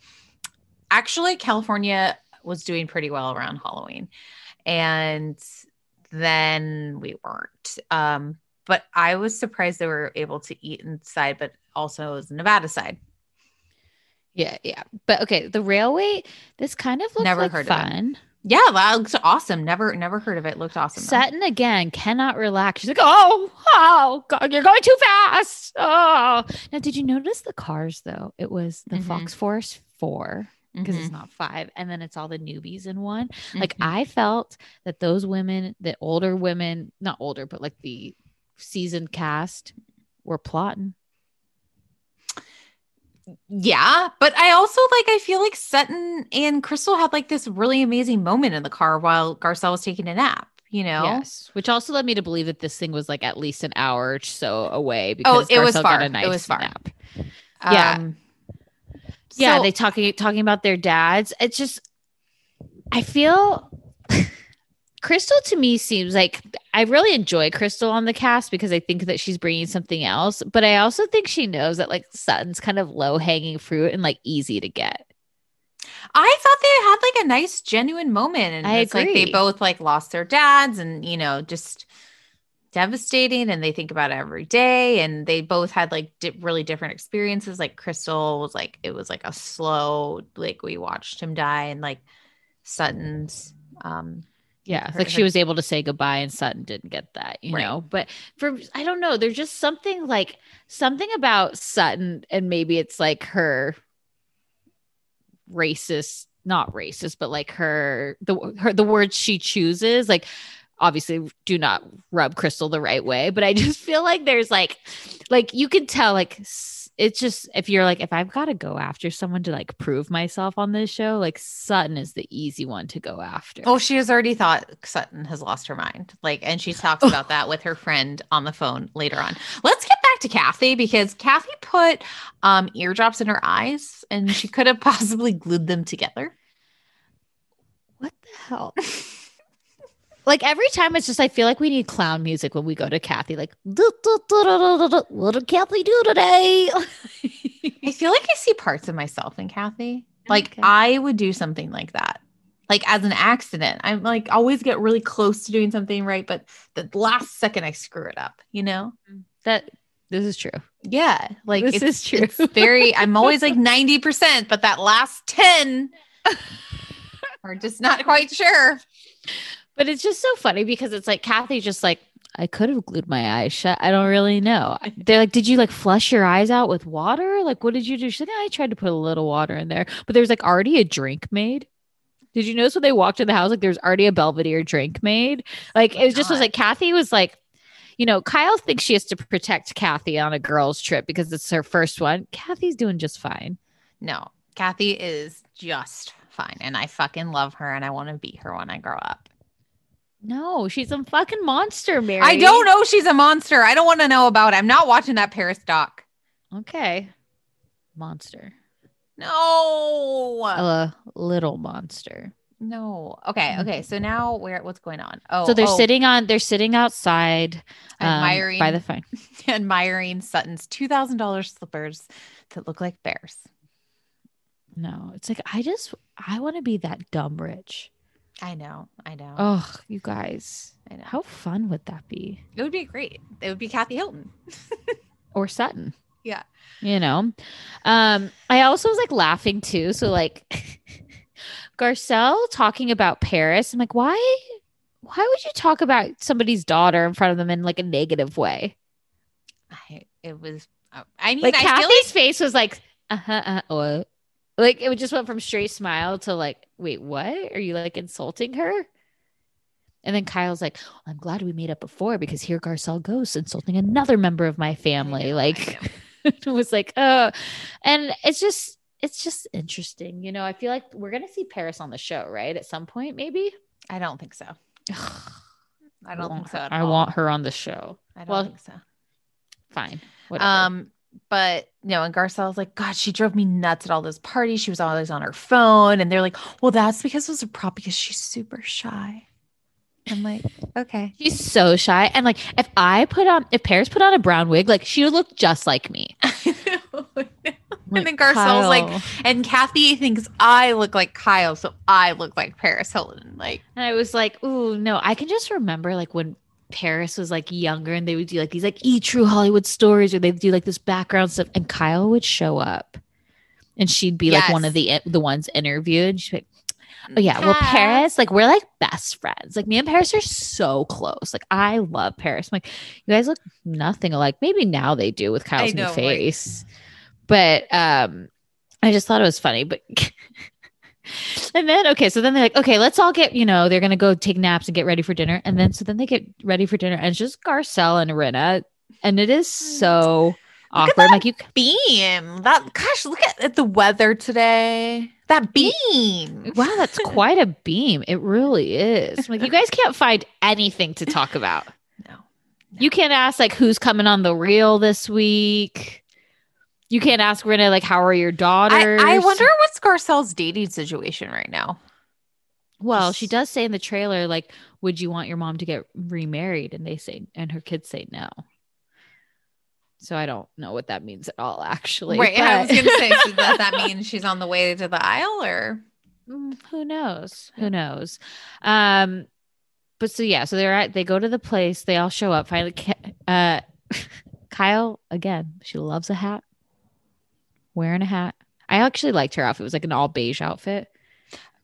Actually, California was doing pretty well around Halloween. And then we weren't. Um, but I was surprised they were able to eat inside, but also it was the Nevada side. Yeah, yeah. But okay, the railway, this kind of looks Never like heard fun. Of it. Yeah, that looks awesome. Never never heard of it. Looked awesome. Sutton, though. Again, cannot relax. She's like, oh, oh, God, you're going too fast. Oh. Now, did you notice the cars, though? It was the mm-hmm. Fox Force four. Because mm-hmm. it's not five. And then it's all the newbies in one. Mm-hmm. Like I felt that those women, the older women, not older, but like the seasoned cast were plotting. Yeah. But I also like, I feel like Sutton and Crystal had like this really amazing moment in the car while Garcelle was taking a nap, you know? Yes. Which also led me to believe that this thing was like at least an hour or so away. Because oh, it Garcelle was far. Got a nice it was far. Nap. Yeah. Um, Yeah, so, they talking talking about their dads. It's just, I feel Crystal to me seems like I really enjoy Crystal on the cast because I think that she's bringing something else. But I also think she knows that like Sutton's kind of low hanging fruit and like easy to get. I thought they had like a nice genuine moment, and I it's agree. Like they both like lost their dads, and you know just. Devastating, and they think about it every day, and they both had like di- really different experiences. Like Crystal was like it was like a slow, like we watched him die, and like Sutton's um yeah her, like she her- was able to say goodbye, and Sutton didn't get that, you right. know. But for I don't know, there's just something like something about Sutton, and maybe it's like her racist not racist but like her the her the words she chooses, like obviously do not rub Crystal the right way, but I just feel like there's like, like you can tell, like it's just, if you're like, if I've got to go after someone to like prove myself on this show, like Sutton is the easy one to go after. Oh, she has already thought Sutton has lost her mind. Like, and she talks oh. about that with her friend on the phone later on. Let's get back to Kathy, because Kathy put um, eardrops in her eyes, and she could have possibly glued them together. What the hell? Like every time it's just, I feel like we need clown music when we go to Kathy, like, do, do, do, do, do, do, what did Kathy do today? I feel like I see parts of myself in Kathy. Like okay. I would do something like that. Like as an accident, I'm like always get really close to doing something right. But the last second I screw it up, you know, that this is true. Yeah. Like this it's, is true. It's very, I'm always like ninety percent, but that last ten are just not quite sure. But it's just so funny because it's like Kathy just like, I could have glued my eyes shut. I don't really know. They're like, did you like flush your eyes out with water? Like, what did you do? She's like, I tried to put a little water in there, but there's like already a drink made. Did you notice when they walked in the house? Like there's already a Belvedere drink made. Like it was just was like Kathy was like, you know, Kyle thinks she has to protect Kathy on a girls' trip because it's her first one. Kathy's doing just fine. No, Kathy is just fine. And I fucking love her. And I want to be her when I grow up. No, she's a fucking monster, Mary. I don't know. She's a monster. I don't want to know about it. I'm not watching that Paris doc. Okay. Monster. No. A little monster. No. Okay. Okay. So now where, what's going on? Oh, so they're oh. sitting on, they're sitting outside um, admiring by the fire, admiring Sutton's two thousand dollars slippers that look like bears. No, it's like, I just, I want to be that dumb rich. I know. I know. Oh, you guys. I know. How fun would that be? It would be great. It would be Kathy Hilton or Sutton. Yeah. You know, um, I also was like laughing too. So like Garcelle talking about Paris. I'm like, why, why would you talk about somebody's daughter in front of them in like a negative way? I, it was, I mean, like I Kathy's feel like- face was like, uh-huh, uh, oh. Like it just went from straight smile to like, wait, what? Are you like insulting her? And then Kyle's like, I'm glad we made up before because here Garcelle goes insulting another member of my family. Like it was like, oh, and it's just, it's just interesting. You know, I feel like we're going to see Paris on the show, right? At some point, maybe. I don't think so. I don't I think so. At I all. want her on the show. I don't well, think so. Fine. Whatever. Um, But no, and Garcelle's like, God, she drove me nuts at all those parties. She was always on her phone. And they're like, well, that's because it was a prop because she's super shy. I'm like, okay. She's so shy. And like, if I put on, if Paris put on a brown wig, like she would look just like me. I know. Like, and then Garcelle's Kyle. like, and Kathy thinks I look like Kyle. So I look like Paris Hilton. Like, and I was like, ooh, no, I can just remember like when Paris was like younger and they would do like these like E! True Hollywood Stories or they'd do like this background stuff and Kyle would show up and she'd be yes. like one of the the ones interviewed. She'd be like, oh yeah, well Paris, like we're like best friends. Like me and Paris are so close. Like I love Paris. I'm like, you guys look nothing alike. Maybe now they do with Kyle's know, new face. Like- but um I just thought it was funny. But And then, okay, so then they're like, okay, let's all get, you know, they're going to go take naps and get ready for dinner. And then, so then they get ready for dinner and it's just Garcelle and Rinna. And it is so awkward. Look at that like you beam that, gosh, look at, at the weather today. That beam. Wow. That's quite a beam. It really is. Like you guys can't find anything to talk about. No, no. You can't ask like, who's coming on the reel this week? You can't ask Rinna, like, how are your daughters? I, I wonder what's Garcelle's dating situation right now. Well, she does say in the trailer, like, would you want your mom to get remarried? And they say, and her kids say no. So I don't know what that means at all, actually. Right. But- I was going to say, so does that mean she's on the way to the aisle or? Mm, who knows? Who knows? Um, but so, yeah, so they're at, they go to the place. They all show up. Finally, uh, Kyle, again, she loves a hat. Wearing a hat. I actually liked her outfit. It was like an all beige outfit.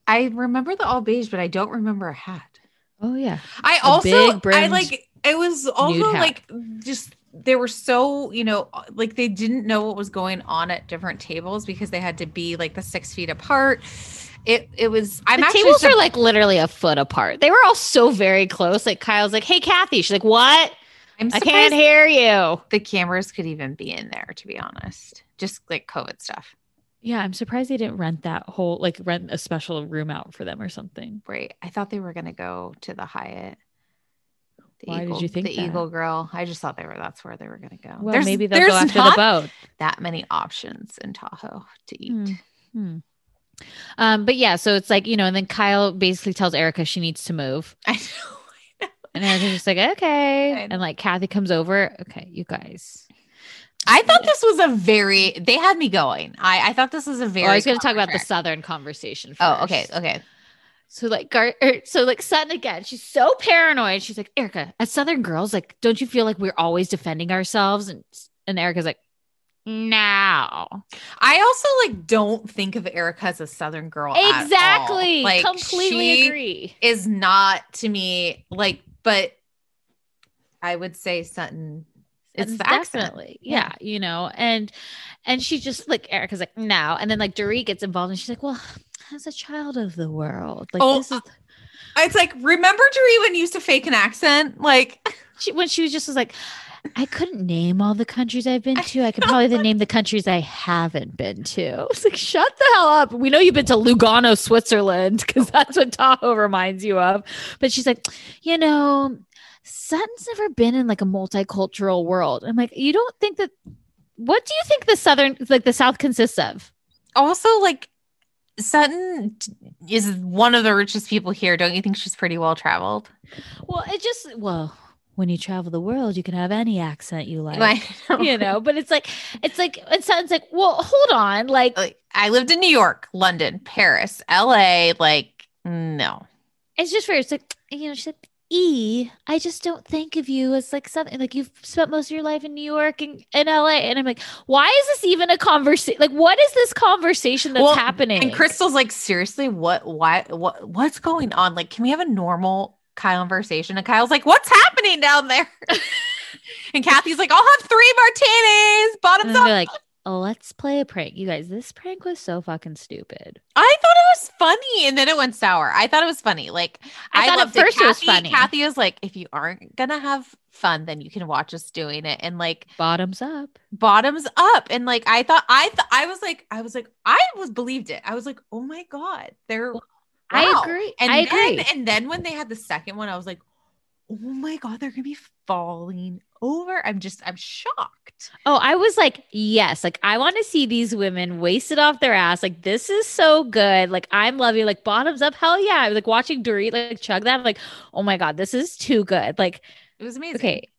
I remember the all beige, but I don't remember a hat. Oh yeah. I a also, I like, it was also like, just, they were so, you know, like they didn't know what was going on at different tables because they had to be like the six feet apart. It it was, I'm the actually- tables so- are like literally a foot apart. They were all so very close. Like Kyle's like, hey, Kathy. She's like, what? I'm I can't hear you. The cameras could even be in there, to be honest. Just like COVID stuff. Yeah, I'm surprised they didn't rent that whole, like rent a special room out for them or something. Right. I thought they were going to go to the Hyatt. The Why Eagle, did you think The that? Eagle Grill. I just thought they were, that's where they were going to go. Well, there's, maybe they'll go after the boat. That many options in Tahoe to eat. Mm-hmm. Um, but yeah, so it's like, you know, and then Kyle basically tells Erica she needs to move. I know. And I was just like, okay. And like Kathy comes over. Okay, you guys. I thought this was a very, they had me going. I, I thought this was a very. Oh, I was going to talk about the Southern conversation first. Oh, okay. Okay. So like, Gar- er, so like Sutton again, she's so paranoid. She's like, Erica, as Southern girls, like, don't you feel like we're always defending ourselves? And, and Erica's like, no. I also like don't think of Erica as a Southern girl. Exactly. At all. Like, completely she agree. Is not to me like, but I would say Sutton, it's the accent. Yeah, yeah, you know, and and she just like Erica's like no, and then like Dorit gets involved and she's like, well, as a child of the world, like oh, this is It's like, remember Doreen when you used to fake an accent? Like she, when she was just was like, I couldn't name all the countries I've been to. I could probably then name the countries I haven't been to. It's like, shut the hell up. We know you've been to Lugano, Switzerland, because that's what Tahoe reminds you of. But she's like, you know, Sutton's never been in like a multicultural world. I'm like, you don't think that, what do you think the Southern, like the South consists of? Also, like, Sutton is one of the richest people here. Don't you think she's pretty well traveled? Well, it just, well, when you travel the world, you can have any accent you like, like you know, but it's like, it's like, it sounds like, well, hold on. Like, like I lived in New York, London, Paris, L A, like, no. It's just weird. It's like, you know, she's like, E, I just don't think of you as like something like you've spent most of your life in New York and in L A. And I'm like, why is this even a conversation? Like, what is this conversation that's well, happening? And Crystal's like, seriously, what, why, what, what's going on? Like, can we have a normal conversation? And Kyle's like, what's happening down there? And Kathy's like, I'll have three martinis. Bottoms up. Like, oh, let's play a prank. You guys, this prank was so fucking stupid. I thought it was funny, and then it went sour. I thought it was funny. Like I, I thought at first it. Kathy, it was funny. Kathy was like, if you aren't going to have fun, then you can watch us doing it. And like bottoms up, bottoms up. And like, I thought I, th- I was like, I was like, I was believed it. I was like, oh my God, they're, well, wow. I agree. And I then, agree. And then when they had the second one, I was like, oh my God, they're going to be falling over. I'm just, I'm shocked. Oh, I was like, yes. Like I want to see these women wasted off their ass. Like, this is so good. Like I'm loving, like bottoms up. Hell yeah. I was like watching Dorit like chug that. I'm like, oh my God, this is too good. Like it was amazing. Okay.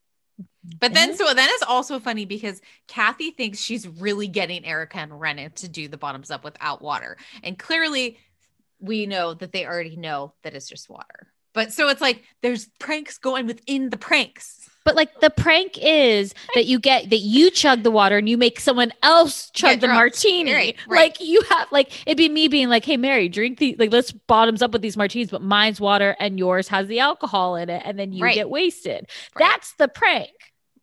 But then, so then it's also funny because Kathy thinks she's really getting Erica and Renan to do the bottoms up without water. And clearly we know that they already know that it's just water. But so it's like, there's pranks going within the pranks. But like the prank is that you get, that you chug the water and you make someone else chug yeah, the martini. Right, right. Like you have, like, it'd be me being like, hey, Mary, drink the, like, let's bottoms up with these martinis, but mine's water and yours has the alcohol in it. And then you right. get wasted. Right. That's the prank.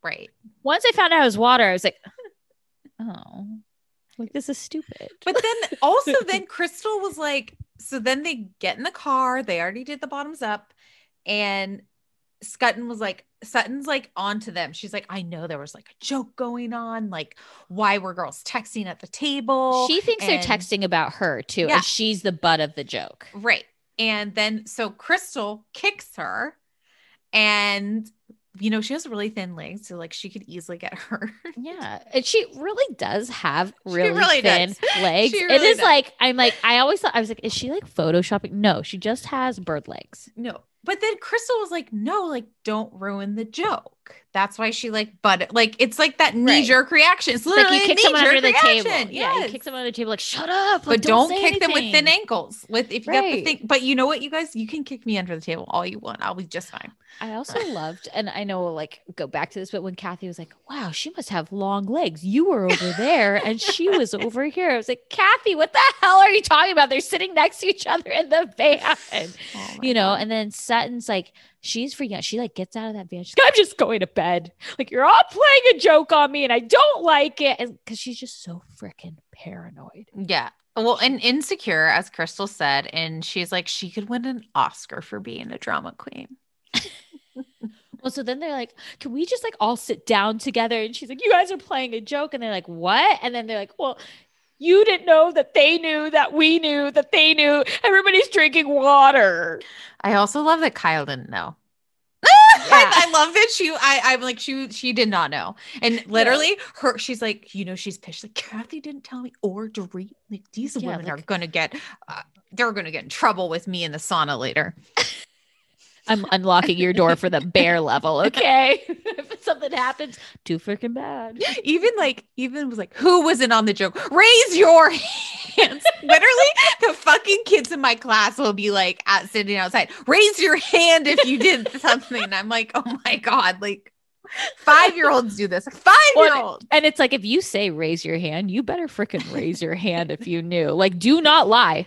Right. Once I found out it was water, I was like, oh, like this is stupid. But then also then Crystal was like, so then they get in the car. They already did the bottoms up. And Sutton was like, Sutton's like onto them. She's like, I know there was like a joke going on. Like, why were girls texting at the table? She thinks and, they're texting about her too. Yeah. And she's the butt of the joke. Right. And then, so Crystal kicks her and, you know, she has really thin legs. So like she could easily get hurt. Yeah. And she really does have really, really thin does. legs. Really it is does. Like, I'm like, I always thought, I was like, is she like photoshopping? No, she just has bird legs. No. But then Crystal was like, no, like, don't ruin the joke. That's why she like, but like, it's like that knee jerk right. reaction. It's literally like you kick someone under the table. Yes. Yeah. You kick someone under the table, like, shut up. Like, but don't, don't kick anything. Them with thin ankles with, if you right. got the thing, but you know what, you guys, you can kick me under the table all you want. I'll be just fine. I also loved, and I know we'll like go back to this, but when Kathy was like, wow, she must have long legs. You were over there and she was over here. I was like, Kathy, what the hell are you talking about? They're sitting next to each other in the van, oh you know, God. And then Sutton's like, she's freaking out. She like gets out of that van. She's like, I'm just going to bed. Like, you're all playing a joke on me and I don't like it. And because she's just so freaking paranoid. Yeah. Well, and insecure, as Crystal said. And she's like, she could win an Oscar for being a drama queen. Well, so then they're like, can we just like all sit down together? And she's like, you guys are playing a joke. And they're like, what? And then they're like, well, you didn't know that they knew that we knew that they knew everybody's drinking water. I also love that Kyle didn't know. Yeah. I, I love that she, I, I'm like, she, she did not know. And literally yeah. her, she's like, you know, she's pissed. Like, Kathy didn't tell me or Doreen. Like, these yeah, women like, are going to get, uh, they're going to get in trouble with me in the sauna later. I'm unlocking your door for the bare level. Okay. If something happens, too freaking bad. Even like, even was like, who wasn't on the joke? Raise your hands. Literally the fucking kids in my class will be like at sitting outside, raise your hand if you did something. I'm like, oh my God. Like five-year-olds do this. Five-year-olds. And it's like, if you say raise your hand, you better freaking raise your hand if you knew. Like, do not lie.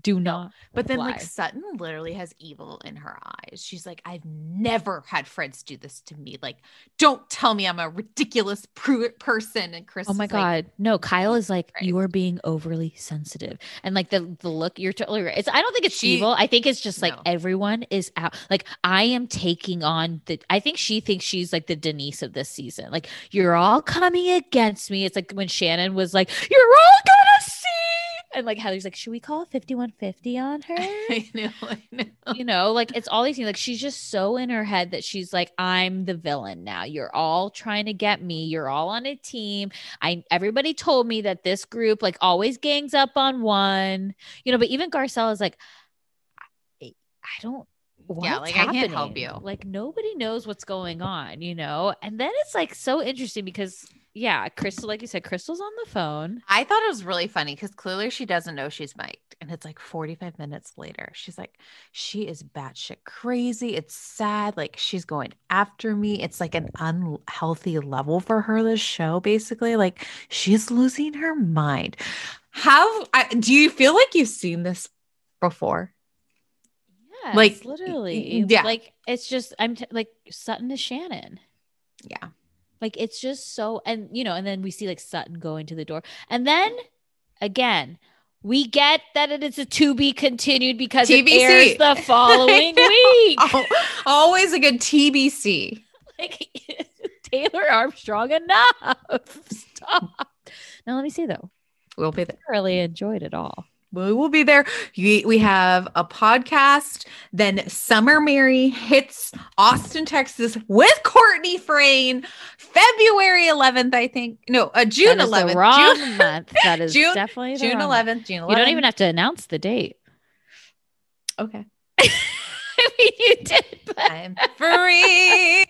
do not. But then, lie. Like, Sutton literally has evil in her eyes. She's like, I've never had friends do this to me. Like, don't tell me I'm a ridiculous pr- person. And Chris, oh my God, like, no. Kyle is like, right. You are being overly sensitive, and like the the look. You're totally right. It's I don't think it's she, evil. I think it's just like no. everyone is out. Like, I am taking on the. I think she thinks she's like the Denise of this season. Like, you're all coming against me. It's like when Shannon was like, you're all gonna see. And like Heather's like, should we call fifty-one fifty on her? I know, I know. You know, like it's all these things. Like she's just so in her head that she's like, I'm the villain now. You're all trying to get me. You're all on a team. I everybody told me that this group like always gangs up on one. You know, but even Garcelle is like, I, I don't. What's yeah, like happening? I can't help you. Like nobody knows what's going on, you know? And then it's like so interesting because yeah, Crystal, like you said, Crystal's on the phone. I thought it was really funny because clearly she doesn't know she's mic'd. And it's like forty-five minutes later. She's like, she is batshit crazy. It's sad. Like she's going after me. It's like an unhealthy level for her, this show, basically. Like she's losing her mind. How I, do you feel like you've seen this before? Yes, like literally. Yeah. Like it's just, I'm t- like Sutton to Shannon. Yeah. Like, it's just so, and, you know, and then we see, like, Sutton going to the door. And then, again, we get that it is a to be continued because T B C. It airs the following week. Oh, always a good T B C. Like, Taylor Armstrong enough. Stop. Now, let me see, though. We'll be there. I really enjoyed it all. We will be there. We have a podcast. Then Summer Mary hits Austin, Texas with Courtney Frayn, February eleventh, I think. No, uh, June that is eleventh. The wrong June month. That is June, definitely the June wrong eleventh. Month. June eleventh. You don't even have to announce the date. Okay. I mean, you did. But I'm free.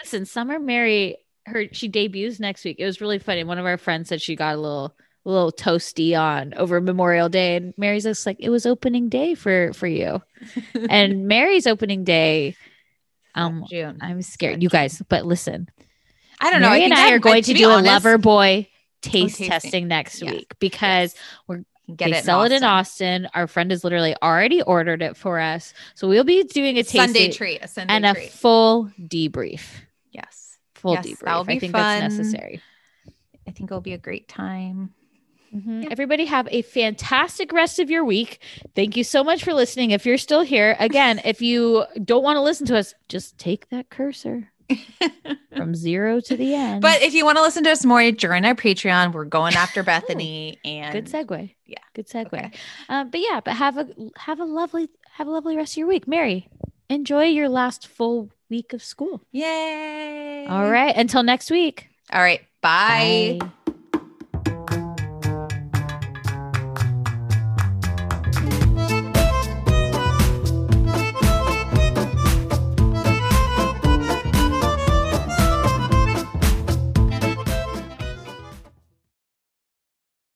Listen, Summer Mary, her she debuts next week. It was really funny. One of our friends said she got a little. A little toasty on over Memorial Day, and Mary's just like, it was opening day for for you, and Mary's opening day. Um, June. I'm scared, you guys, but listen, I don't know. Mary I think and I I'm, are going to, to do honest, a lover boy taste oh, testing next yeah. week because yes. we're Get they it sell in it in Austin. Our friend has literally already ordered it for us, so we'll be doing a taste Sunday treat, a Sunday and treat. A full debrief. Yes, full yes, debrief. I think fun. That's necessary. I think it'll be a great time. Mm-hmm. Yeah. Everybody have a fantastic rest of your week. Thank you so much for listening. If you're still here, again, if you don't want to listen to us, just take that cursor from zero to the end. But if you want to listen to us more, join our Patreon. We're going after Bethany. Oh, and good segue. Yeah, good segue. Okay. Um, but yeah, but have a have a lovely have a lovely rest of your week, Mary. Enjoy your last full week of school. Yay! All right, until next week. All right, bye. Bye.